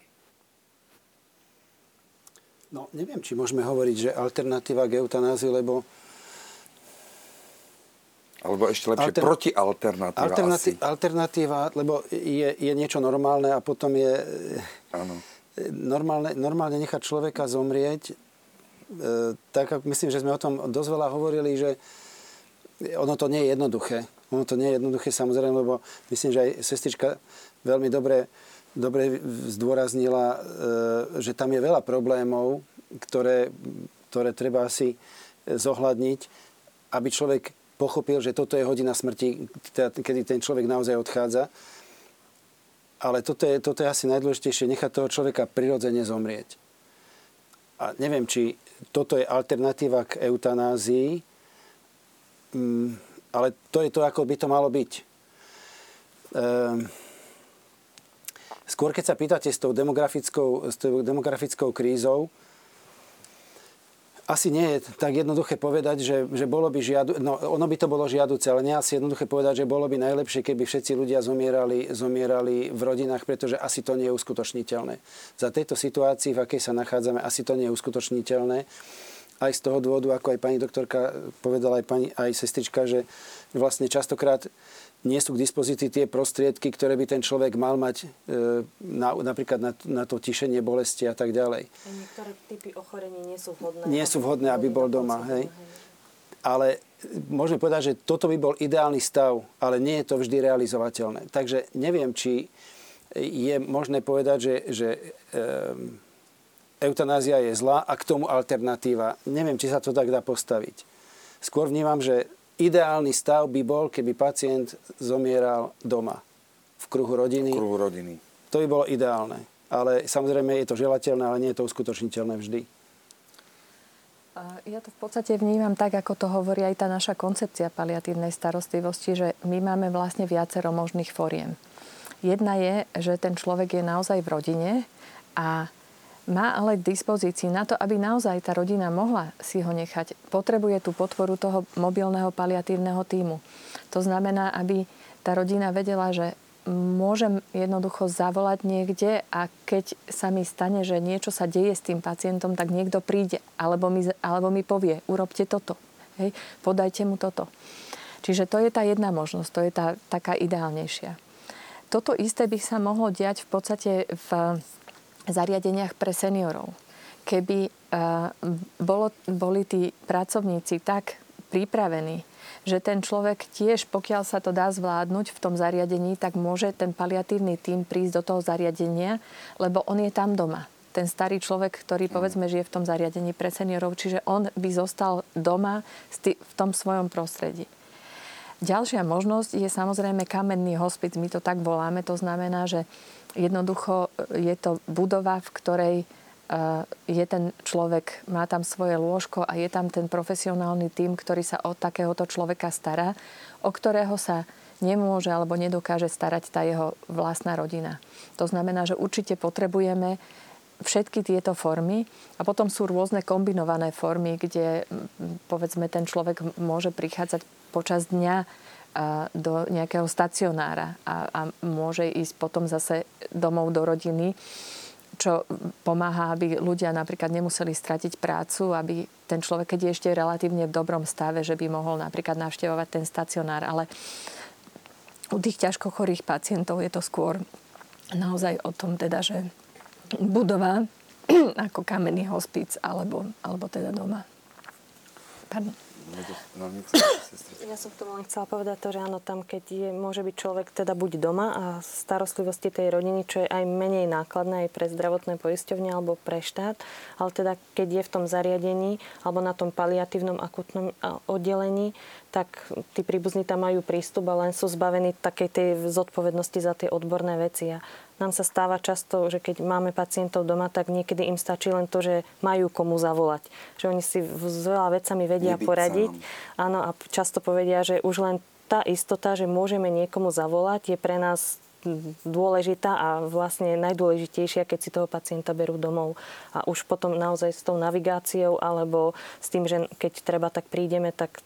No, neviem, či môžeme hovoriť, že alternatíva k eutanázii, lebo... Alebo ešte lepšie, protialternatíva asi. Alternatíva, lebo je niečo normálne a potom je... Áno. Normálne nechať človeka zomrieť. Tak myslím, že sme o tom dosť veľa hovorili, že ono to nie je jednoduché. Ono to nie je jednoduché samozrejme, lebo myslím, že aj sestrička veľmi dobre zdôraznila, že tam je veľa problémov, ktoré treba asi zohľadniť, aby človek pochopil, že toto je hodina smrti, kedy ten človek naozaj odchádza. Ale toto je asi najdôležitejšie, nechať toho človeka prirodzene zomrieť. A neviem, či toto je alternatíva k eutanázii, ale to je to, ako by to malo byť. Skôr, keď sa pýtate s tou demografickou krízou, asi nie je tak jednoduché povedať, že bolo by ono by to bolo žiaduce, ale nie asi jednoduché povedať, že bolo by najlepšie, keby všetci ľudia zomierali v rodinách, pretože asi to nie je uskutočniteľné. Za tejto situácii, v akej sa nachádzame, asi to nie je uskutočniteľné. Aj z toho dôvodu, ako aj pani doktorka povedala, aj sestrička, že vlastne častokrát nie sú k dispozícii tie prostriedky, ktoré by ten človek mal mať napríklad na to tišenie bolesti a tak ďalej. A niektoré typy ochorení nie sú vhodné. Nie sú vhodné, aby bol doma. Hej. Ale môžeme povedať, že toto by bol ideálny stav, ale nie je to vždy realizovateľné. Takže neviem, či je možné povedať, že eutanázia je zlá a k tomu alternatíva. Neviem, či sa to tak dá postaviť. Skôr vnímam, že ideálny stav by bol, keby pacient zomieral doma, v kruhu rodiny. V kruhu rodiny. To by bolo ideálne. Ale samozrejme je to želateľné, ale nie je to uskutočniteľné vždy. Ja to v podstate vnímam tak, ako to hovorí aj tá naša koncepcia paliatívnej starostlivosti, že my máme vlastne viacero možných foriem. Jedna je, že ten človek je naozaj v rodine a má ale k dispozícii na to, aby naozaj tá rodina mohla si ho nechať. Potrebuje tú podporu toho mobilného paliatívneho tímu. To znamená, aby tá rodina vedela, že môžem jednoducho zavolať niekde a keď sa mi stane, že niečo sa deje s tým pacientom, tak niekto príde alebo mi povie, urobte toto, hej, podajte mu toto. Čiže to je tá jedna možnosť, to je tá taká ideálnejšia. Toto isté by sa mohlo diať v podstate v zariadeniach pre seniorov. Keby boli tí pracovníci tak pripravení, že ten človek tiež, pokiaľ sa to dá zvládnuť v tom zariadení, tak môže ten paliatívny tím prísť do toho zariadenia, lebo on je tam doma. Ten starý človek, ktorý povedzme žije v tom zariadení pre seniorov, čiže on by zostal doma v tom svojom prostredí. Ďalšia možnosť je samozrejme kamenný hospic, my to tak voláme, to znamená, že jednoducho je to budova, v ktorej je ten človek, má tam svoje lôžko a je tam ten profesionálny tím, ktorý sa o takéhoto človeka stará, o ktorého sa nemôže alebo nedokáže starať tá jeho vlastná rodina. To znamená, že určite potrebujeme všetky tieto formy a potom sú rôzne kombinované formy, kde povedzme ten človek môže prichádzať počas dňa do nejakého stacionára a môže ísť potom zase domov do rodiny, čo pomáha, aby ľudia napríklad nemuseli stratiť prácu, aby ten človek, keď je ešte relatívne v dobrom stave, že by mohol napríklad navštevovať ten stacionár. Ale u tých ťažko chorých pacientov je to skôr naozaj o tom teda, že budova ako kamenný hospic alebo teda doma. Pardon. Ja som k tomu chcela povedať to, že áno, tam keď je, môže byť človek teda buď doma a starostlivosti tej rodiny, čo je aj menej nákladné aj pre zdravotné poisťovne alebo pre štát, ale teda keď je v tom zariadení alebo na tom paliatívnom akutnom oddelení, tak tí príbuzní tam majú prístup a len sú zbavení takej tej zodpovednosti za tie odborné veci. A nám sa stáva často, že keď máme pacientov doma, tak niekedy im stačí len to, že majú komu zavolať. Že oni si s veľa vecami vedia poradiť. Áno, a často povedia, že už len tá istota, že môžeme niekomu zavolať, je pre nás dôležitá a vlastne najdôležitejšia, keď si toho pacienta berú domov. A už potom naozaj s tou navigáciou alebo s tým, že keď treba, tak prídeme, tak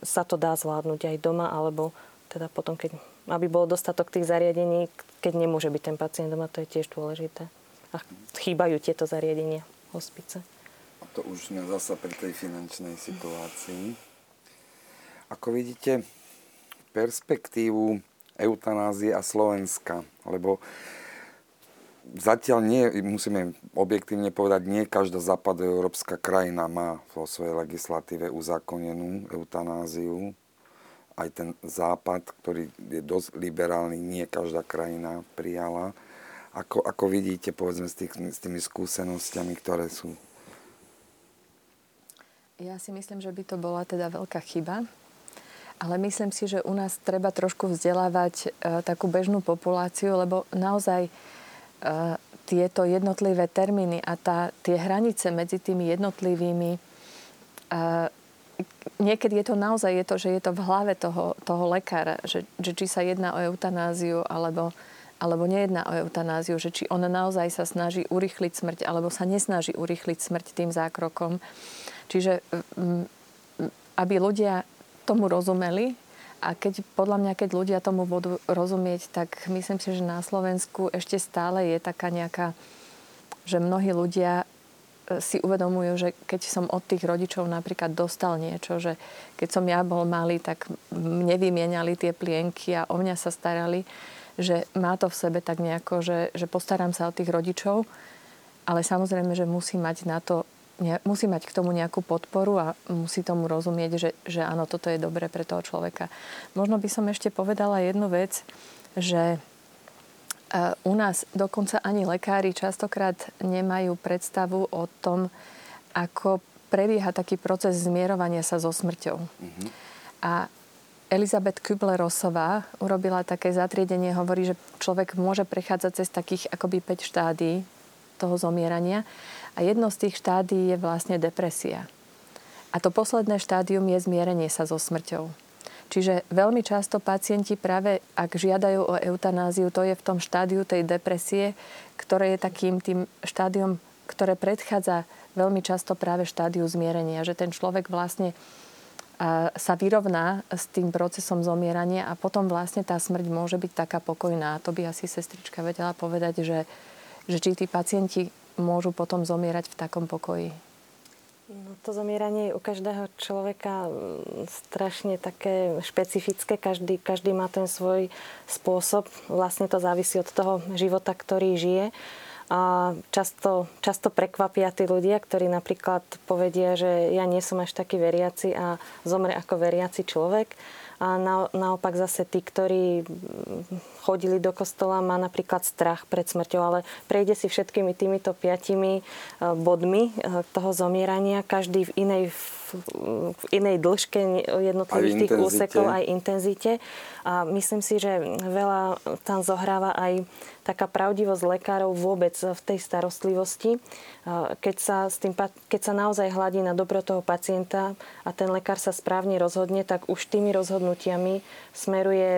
sa to dá zvládnuť aj doma, alebo teda potom, keď aby bol dostatok tých zariadení, keď nemôže byť ten pacient doma, to je tiež dôležité. A chýbajú tieto zariadenia, hospice. A to už sme zasa pri tej finančnej situácii. Ako vidíte perspektívu eutanázie a Slovenska? Lebo zatiaľ nie, musíme objektívne povedať, nie každá západoeurópska krajina má vo svojej legislatíve uzákonenú eutanáziu. Aj ten západ, ktorý je dosť liberálny, nie každá krajina prijala. Ako vidíte, povedzme, s tými skúsenostiami, ktoré sú? Ja si myslím, že by to bola teda veľká chyba. Ale myslím si, že u nás treba trošku vzdelávať takú bežnú populáciu, lebo naozaj tieto jednotlivé termíny a tie hranice medzi tými jednotlivými niekedy je to naozaj, že je to v hlave toho lekára, že či sa jedná o eutanáziu, alebo nejedná o eutanáziu, že či on naozaj sa snaží urýchliť smrť, alebo sa nesnaží urýchliť smrť tým zákrokom. Čiže aby ľudia tomu rozumeli, a podľa mňa, keď ľudia tomu budú rozumieť, tak myslím si, že na Slovensku ešte stále je taká nejaká, že mnohí ľudia si uvedomujú, že keď som od tých rodičov napríklad dostal niečo, že keď som ja bol malý, tak mne vymieniali tie plienky a o mňa sa starali, že má to v sebe tak nejako, že postaram sa o tých rodičov, ale samozrejme, že musí mať k tomu nejakú podporu a musí tomu rozumieť, že áno, toto je dobré pre toho človeka. Možno by som ešte povedala jednu vec, že u nás dokonca ani lekári častokrát nemajú predstavu o tom, ako prebieha taký proces zmierovania sa so smrťou. Mm-hmm. A Elizabeth Kübler-Rossová urobila také zatriedenie, hovorí, že človek môže prechádzať cez takých akoby 5 štádií toho zomierania a jedno z tých štádií je vlastne depresia. A to posledné štádium je zmierenie sa so smrťou. Čiže veľmi často pacienti práve, ak žiadajú o eutanáziu, to je v tom štádiu tej depresie, ktoré je takým tým štádiom, ktoré predchádza veľmi často práve štádiu zmierenia. Že ten človek vlastne sa vyrovná s tým procesom zomierania a potom vlastne tá smrť môže byť taká pokojná. To by asi sestrička vedela povedať, že či tí pacienti môžu potom zomierať v takom pokoji. No, to zomieranie je u každého človeka strašne také špecifické. Každý má ten svoj spôsob. Vlastne to závisí od toho života, ktorý žije. A často prekvapia tí ľudia, ktorí napríklad povedia, že ja nie som až taký veriaci a zomre ako veriaci človek. A naopak zase tí, ktorí chodili do kostola, má napríklad strach pred smrťou, ale prejde si všetkými týmito 5 bodmi toho zomierania, každý v inej dĺžke jednotlivých tých úsekov, aj intenzite. A myslím si, že veľa tam zohráva aj taká pravdivosť lekárov vôbec v tej starostlivosti. Keď sa naozaj hladí na dobro toho pacienta a ten lekár sa správne rozhodne, tak už tými rozhodnutiami smeruje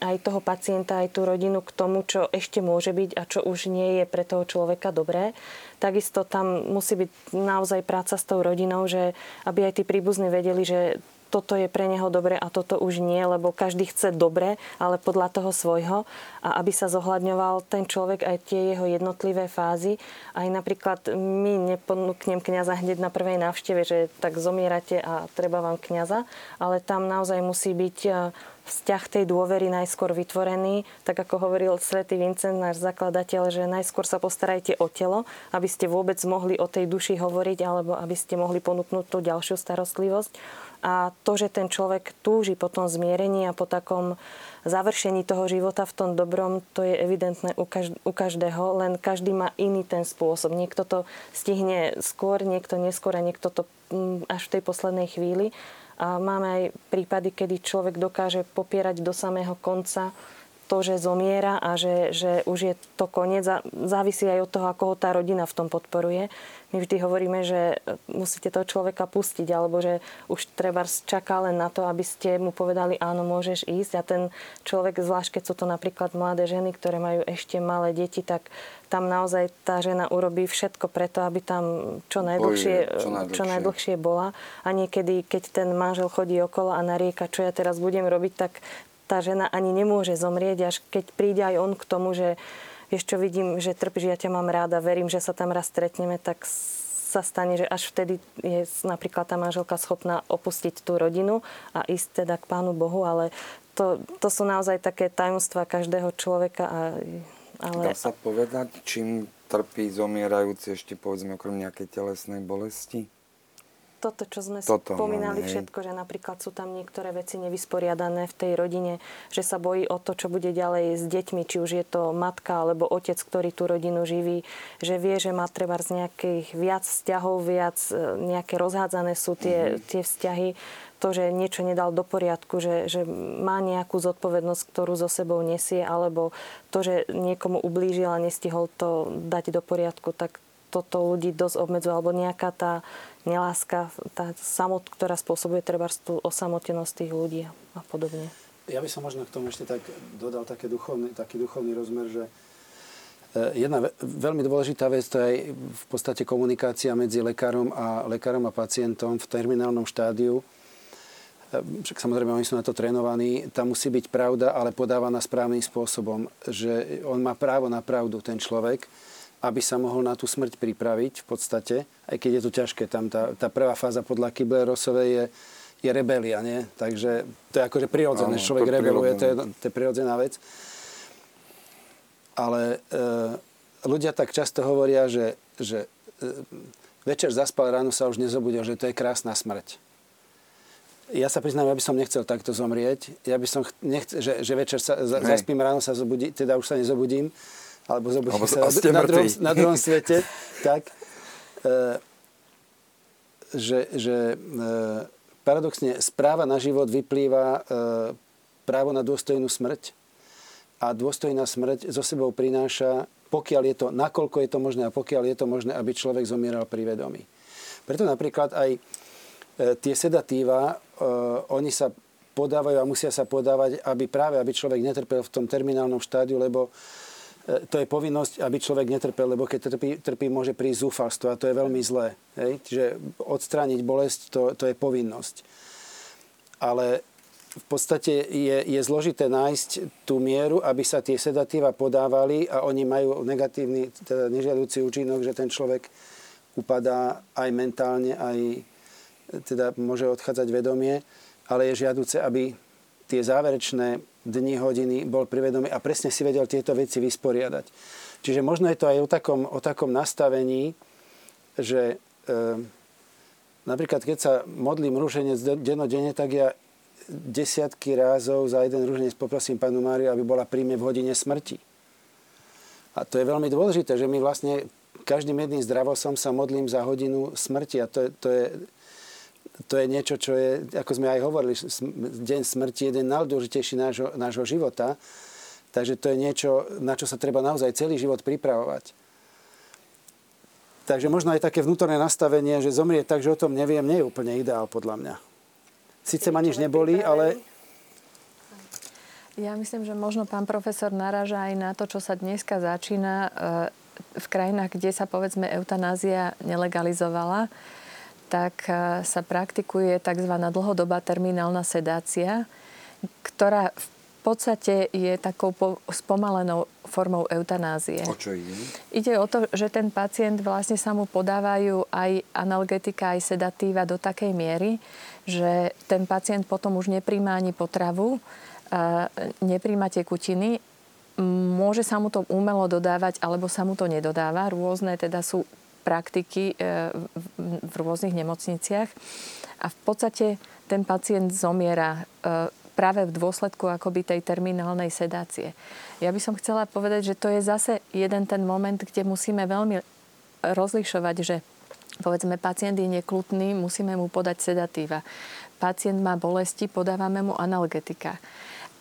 aj toho pacienta, aj tú rodinu k tomu, čo ešte môže byť a čo už nie je pre toho človeka dobré. Takisto tam musí byť naozaj práca s tou rodinou, že aby aj tí príbuzní vedeli, že toto je pre neho dobre a toto už nie, lebo každý chce dobre, ale podľa toho svojho. A aby sa zohľadňoval ten človek aj tie jeho jednotlivé fázy. Aj napríklad my neponúknem kňaza hneď na prvej návšteve, že tak zomierate a treba vám kňaza, ale tam naozaj musí byť vzťah tej dôvery najskôr vytvorený, tak ako hovoril svätý Vincent, náš zakladateľ, že najskôr sa postarajte o telo, aby ste vôbec mohli o tej duši hovoriť alebo aby ste mohli ponúknuť tú ďalšiu starostlivosť. A to, že ten človek túži po tom zmierení a po takom završení toho života v tom dobrom, to je evidentné u každého, len každý má iný ten spôsob. Niekto to stihne skôr, niekto neskôr a niekto to až v tej poslednej chvíli. A máme aj prípady, kedy človek dokáže popierať do samého konca to, že zomiera a že už je to koniec, a závisí aj od toho, ako ho tá rodina v tom podporuje. My vždy hovoríme, že musíte toho človeka pustiť, alebo že už treba čaká len na to, aby ste mu povedali, áno, môžeš ísť. A ten človek, zvlášť keď sú to napríklad mladé ženy, ktoré majú ešte malé deti, tak tam naozaj tá žena urobí všetko preto, aby tam čo najdlhšie bola. A niekedy, keď ten manžel chodí okolo a narieka, čo ja teraz budem robiť, tak tá žena ani nemôže zomrieť, až keď príde aj on k tomu, že ešte vidím, že trpíš, ja ťa mám ráda, verím, že sa tam raz stretneme, tak sa stane, že až vtedy je napríklad tá manželka schopná opustiť tú rodinu a ísť teda k Pánu Bohu, ale to sú naozaj také tajomstvá každého človeka. Dá sa povedať, čím trpí zomierajúci ešte povedzme okrem nejakej telesnej bolesti? Toto, čo sme spomínali všetko, že napríklad sú tam niektoré veci nevysporiadané v tej rodine, že sa bojí o to, čo bude ďalej s deťmi, či už je to matka alebo otec, ktorý tú rodinu živí, že vie, že má treba z nejakých viac vzťahov, viac nejaké rozhádzané sú tie vzťahy, to, že niečo nedal do poriadku, že má nejakú zodpovednosť, ktorú so sebou nesie, alebo to, že niekomu ublížil a nestihol to dať do poriadku, tak toto ľudí dosť obmedzuje, alebo nejaká tá neláska, tá samot, ktorá spôsobuje trebárs tú osamotenosť tých ľudí a podobne. Ja by som možno k tomu ešte tak dodal taký duchovný rozmer, že jedna veľmi dôležitá vec, to je aj v podstate komunikácia medzi lekárom a pacientom v terminálnom štádiu. Však samozrejme, oni sú na to trénovaní. Tam musí byť pravda, ale podávaná správnym spôsobom, že on má právo na pravdu, ten človek, aby sa mohol na tú smrť pripraviť v podstate, aj keď je to ťažké. Tam tá prvá fáza podľa Kübler-Rossovej je rebelia, nie? Takže to je akože prirodzené, človek rebeluje, to je prirodzená vec. Ale ľudia tak často hovoria, že večer zaspal, ráno sa už nezobudil, že to je krásna smrť. Ja sa priznám, ja by som nechcel takto zomrieť, ja by som nechcel, že večer sa zaspím, ráno sa zobudím, teda už sa nezobudím, alebo zobudím sa na druhom svete, tak, paradoxne správa na život vyplýva právo na dôstojnú smrť, a dôstojná smrť zo sebou prináša, pokiaľ je to, nakoľko je to možné a pokiaľ je to možné, aby človek zomieral pri vedomí. Preto napríklad aj tie sedatíva, oni sa podávajú a musia sa podávať, aby človek netrpel v tom terminálnom štádiu, lebo to je povinnosť, aby človek netrpel, lebo keď trpí, môže prísť zúfalstvo, a to je veľmi zlé. Hej? Čiže odstrániť bolesť, to je povinnosť. Ale v podstate je zložité nájsť tú mieru, aby sa tie sedatíva podávali, a oni majú negatívny, teda nežiaducí účinok, že ten človek upadá aj mentálne, aj teda môže odchádzať vedomie, ale je žiaduce, aby tie záverečné dni, hodiny bol privedomý a presne si vedel tieto veci vysporiadať. Čiže možno je to aj o takom nastavení, že napríklad keď sa modlím ruženec dennodenne, tak ja desiatky rázov za jeden ruženec poprosím Pannu Máriu, aby bola pri mne v hodine smrti. A to je veľmi dôležité, že my vlastne každým jedným zdravosom sa modlím za hodinu smrti, a to je niečo, čo je, ako sme aj hovorili, deň smrti je jeden najdôležitejší nášho života. Takže to je niečo, na čo sa treba naozaj celý život pripravovať. Takže možno aj také vnútorné nastavenie, že zomrie tak, že o tom neviem, nie je úplne ideál podľa mňa. Sice ma nič nebolí, ale... Ja myslím, že možno pán profesor naráža aj na to, čo sa dneska začína v krajinách, kde sa povedzme eutanázia nelegalizovala, tak sa praktikuje tzv. Dlhodobá terminálna sedácia, ktorá v podstate je takou spomalenou formou eutanázie. O čo ide? Ide o to, že ten pacient, vlastne sa mu podávajú aj analgetika, aj sedatíva do takej miery, že ten pacient potom už nepríjma ani potravu nepríjma tekutiny, môže sa mu to umelo dodávať, alebo sa mu to nedodáva. Rôzne teda sú praktiky v rôznych nemocniciach. A v podstate ten pacient zomiera práve v dôsledku akoby tej terminálnej sedácie. Ja by som chcela povedať, že to je zase jeden ten moment, kde musíme veľmi rozlišovať, že povedzme, pacient je neklutný, musíme mu podať sedatíva. Pacient má bolesti, podávame mu analgetika.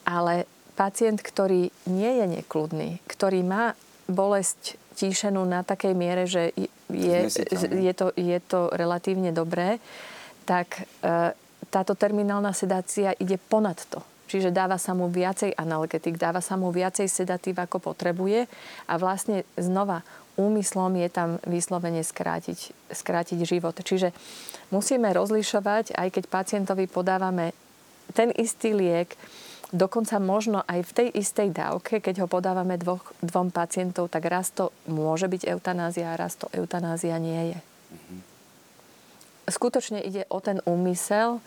Ale pacient, ktorý nie je nekludný, ktorý má bolesť tíšenú na takej miere, že je to relatívne dobré, tak táto terminálna sedácia ide ponad to. Čiže dáva sa mu viacej analgetik, dáva sa mu viacej sedatív, ako potrebuje. A vlastne znova úmyslom je tam vyslovene skrátiť život. Čiže musíme rozlišovať, aj keď pacientovi podávame ten istý liek, dokonca možno aj v tej istej dávke, keď ho podávame dvom pacientov, tak raz to môže byť eutanázia a raz to eutanázia nie je. Skutočne ide o ten úmysel,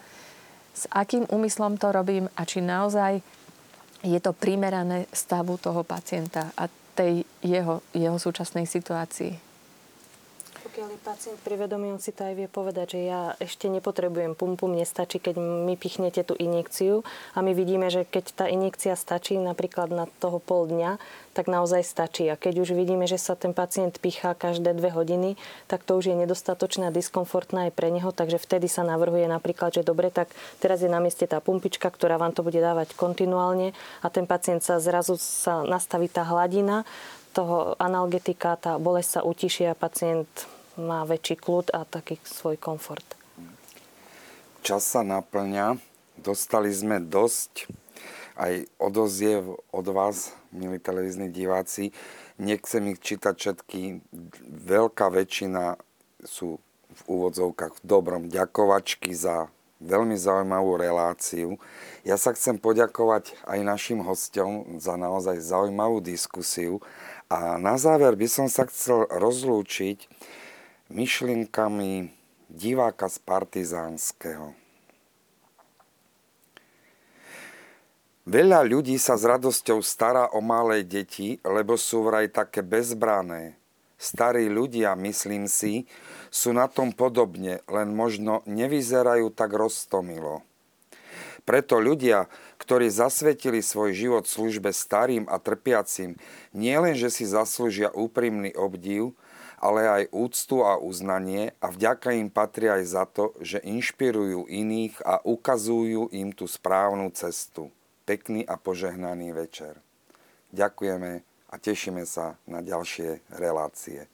s akým úmyslom to robím a či naozaj je to primerané stavu toho pacienta a tej jeho súčasnej situácii. Pokiaľ je pacient pri vedomí, on si to aj vie povedať, že ja ešte nepotrebujem pumpu, mne stačí, keď mi pichnete tú injekciu a my vidíme, že keď tá injekcia stačí napríklad na toho pol dňa, tak naozaj stačí. A keď už vidíme, že sa ten pacient pichá každé 2 hodiny, tak to už je nedostatočná, diskomfortná aj pre neho, takže vtedy sa navrhuje napríklad, že dobre, tak teraz je na mieste tá pumpička, ktorá vám to bude dávať kontinuálne a ten pacient zrazu sa nastaví tá hladina toho analgetika, tá bolesť sa utiší a pacient má väčší kľud a taký svoj komfort. Čas sa naplňa. Dostali sme dosť aj odoziev od vás, milí televízni diváci. Nechcem ich čítať všetky. Veľká väčšina sú v úvodzovkách v dobrom. Ďakovačky za veľmi zaujímavú reláciu. Ja sa chcem poďakovať aj našim hosťom za naozaj zaujímavú diskusiu. A na záver by som sa chcel rozlúčiť myšlienkami diváka z Partizánskeho. Veľa ľudí sa s radosťou stará o malé deti, lebo sú vraj také bezbrané. Starí ľudia, myslím si, sú na tom podobne, len možno nevyzerajú tak roztomilo. Preto ľudia, ktorí zasvetili svoj život službe starým a trpiacim, nielen, že si zaslúžia úprimný obdiv, ale aj úctu a uznanie a vďaka im patria aj za to, že inšpirujú iných a ukazujú im tú správnu cestu. Pekný a požehnaný večer. Ďakujeme a tešíme sa na ďalšie relácie.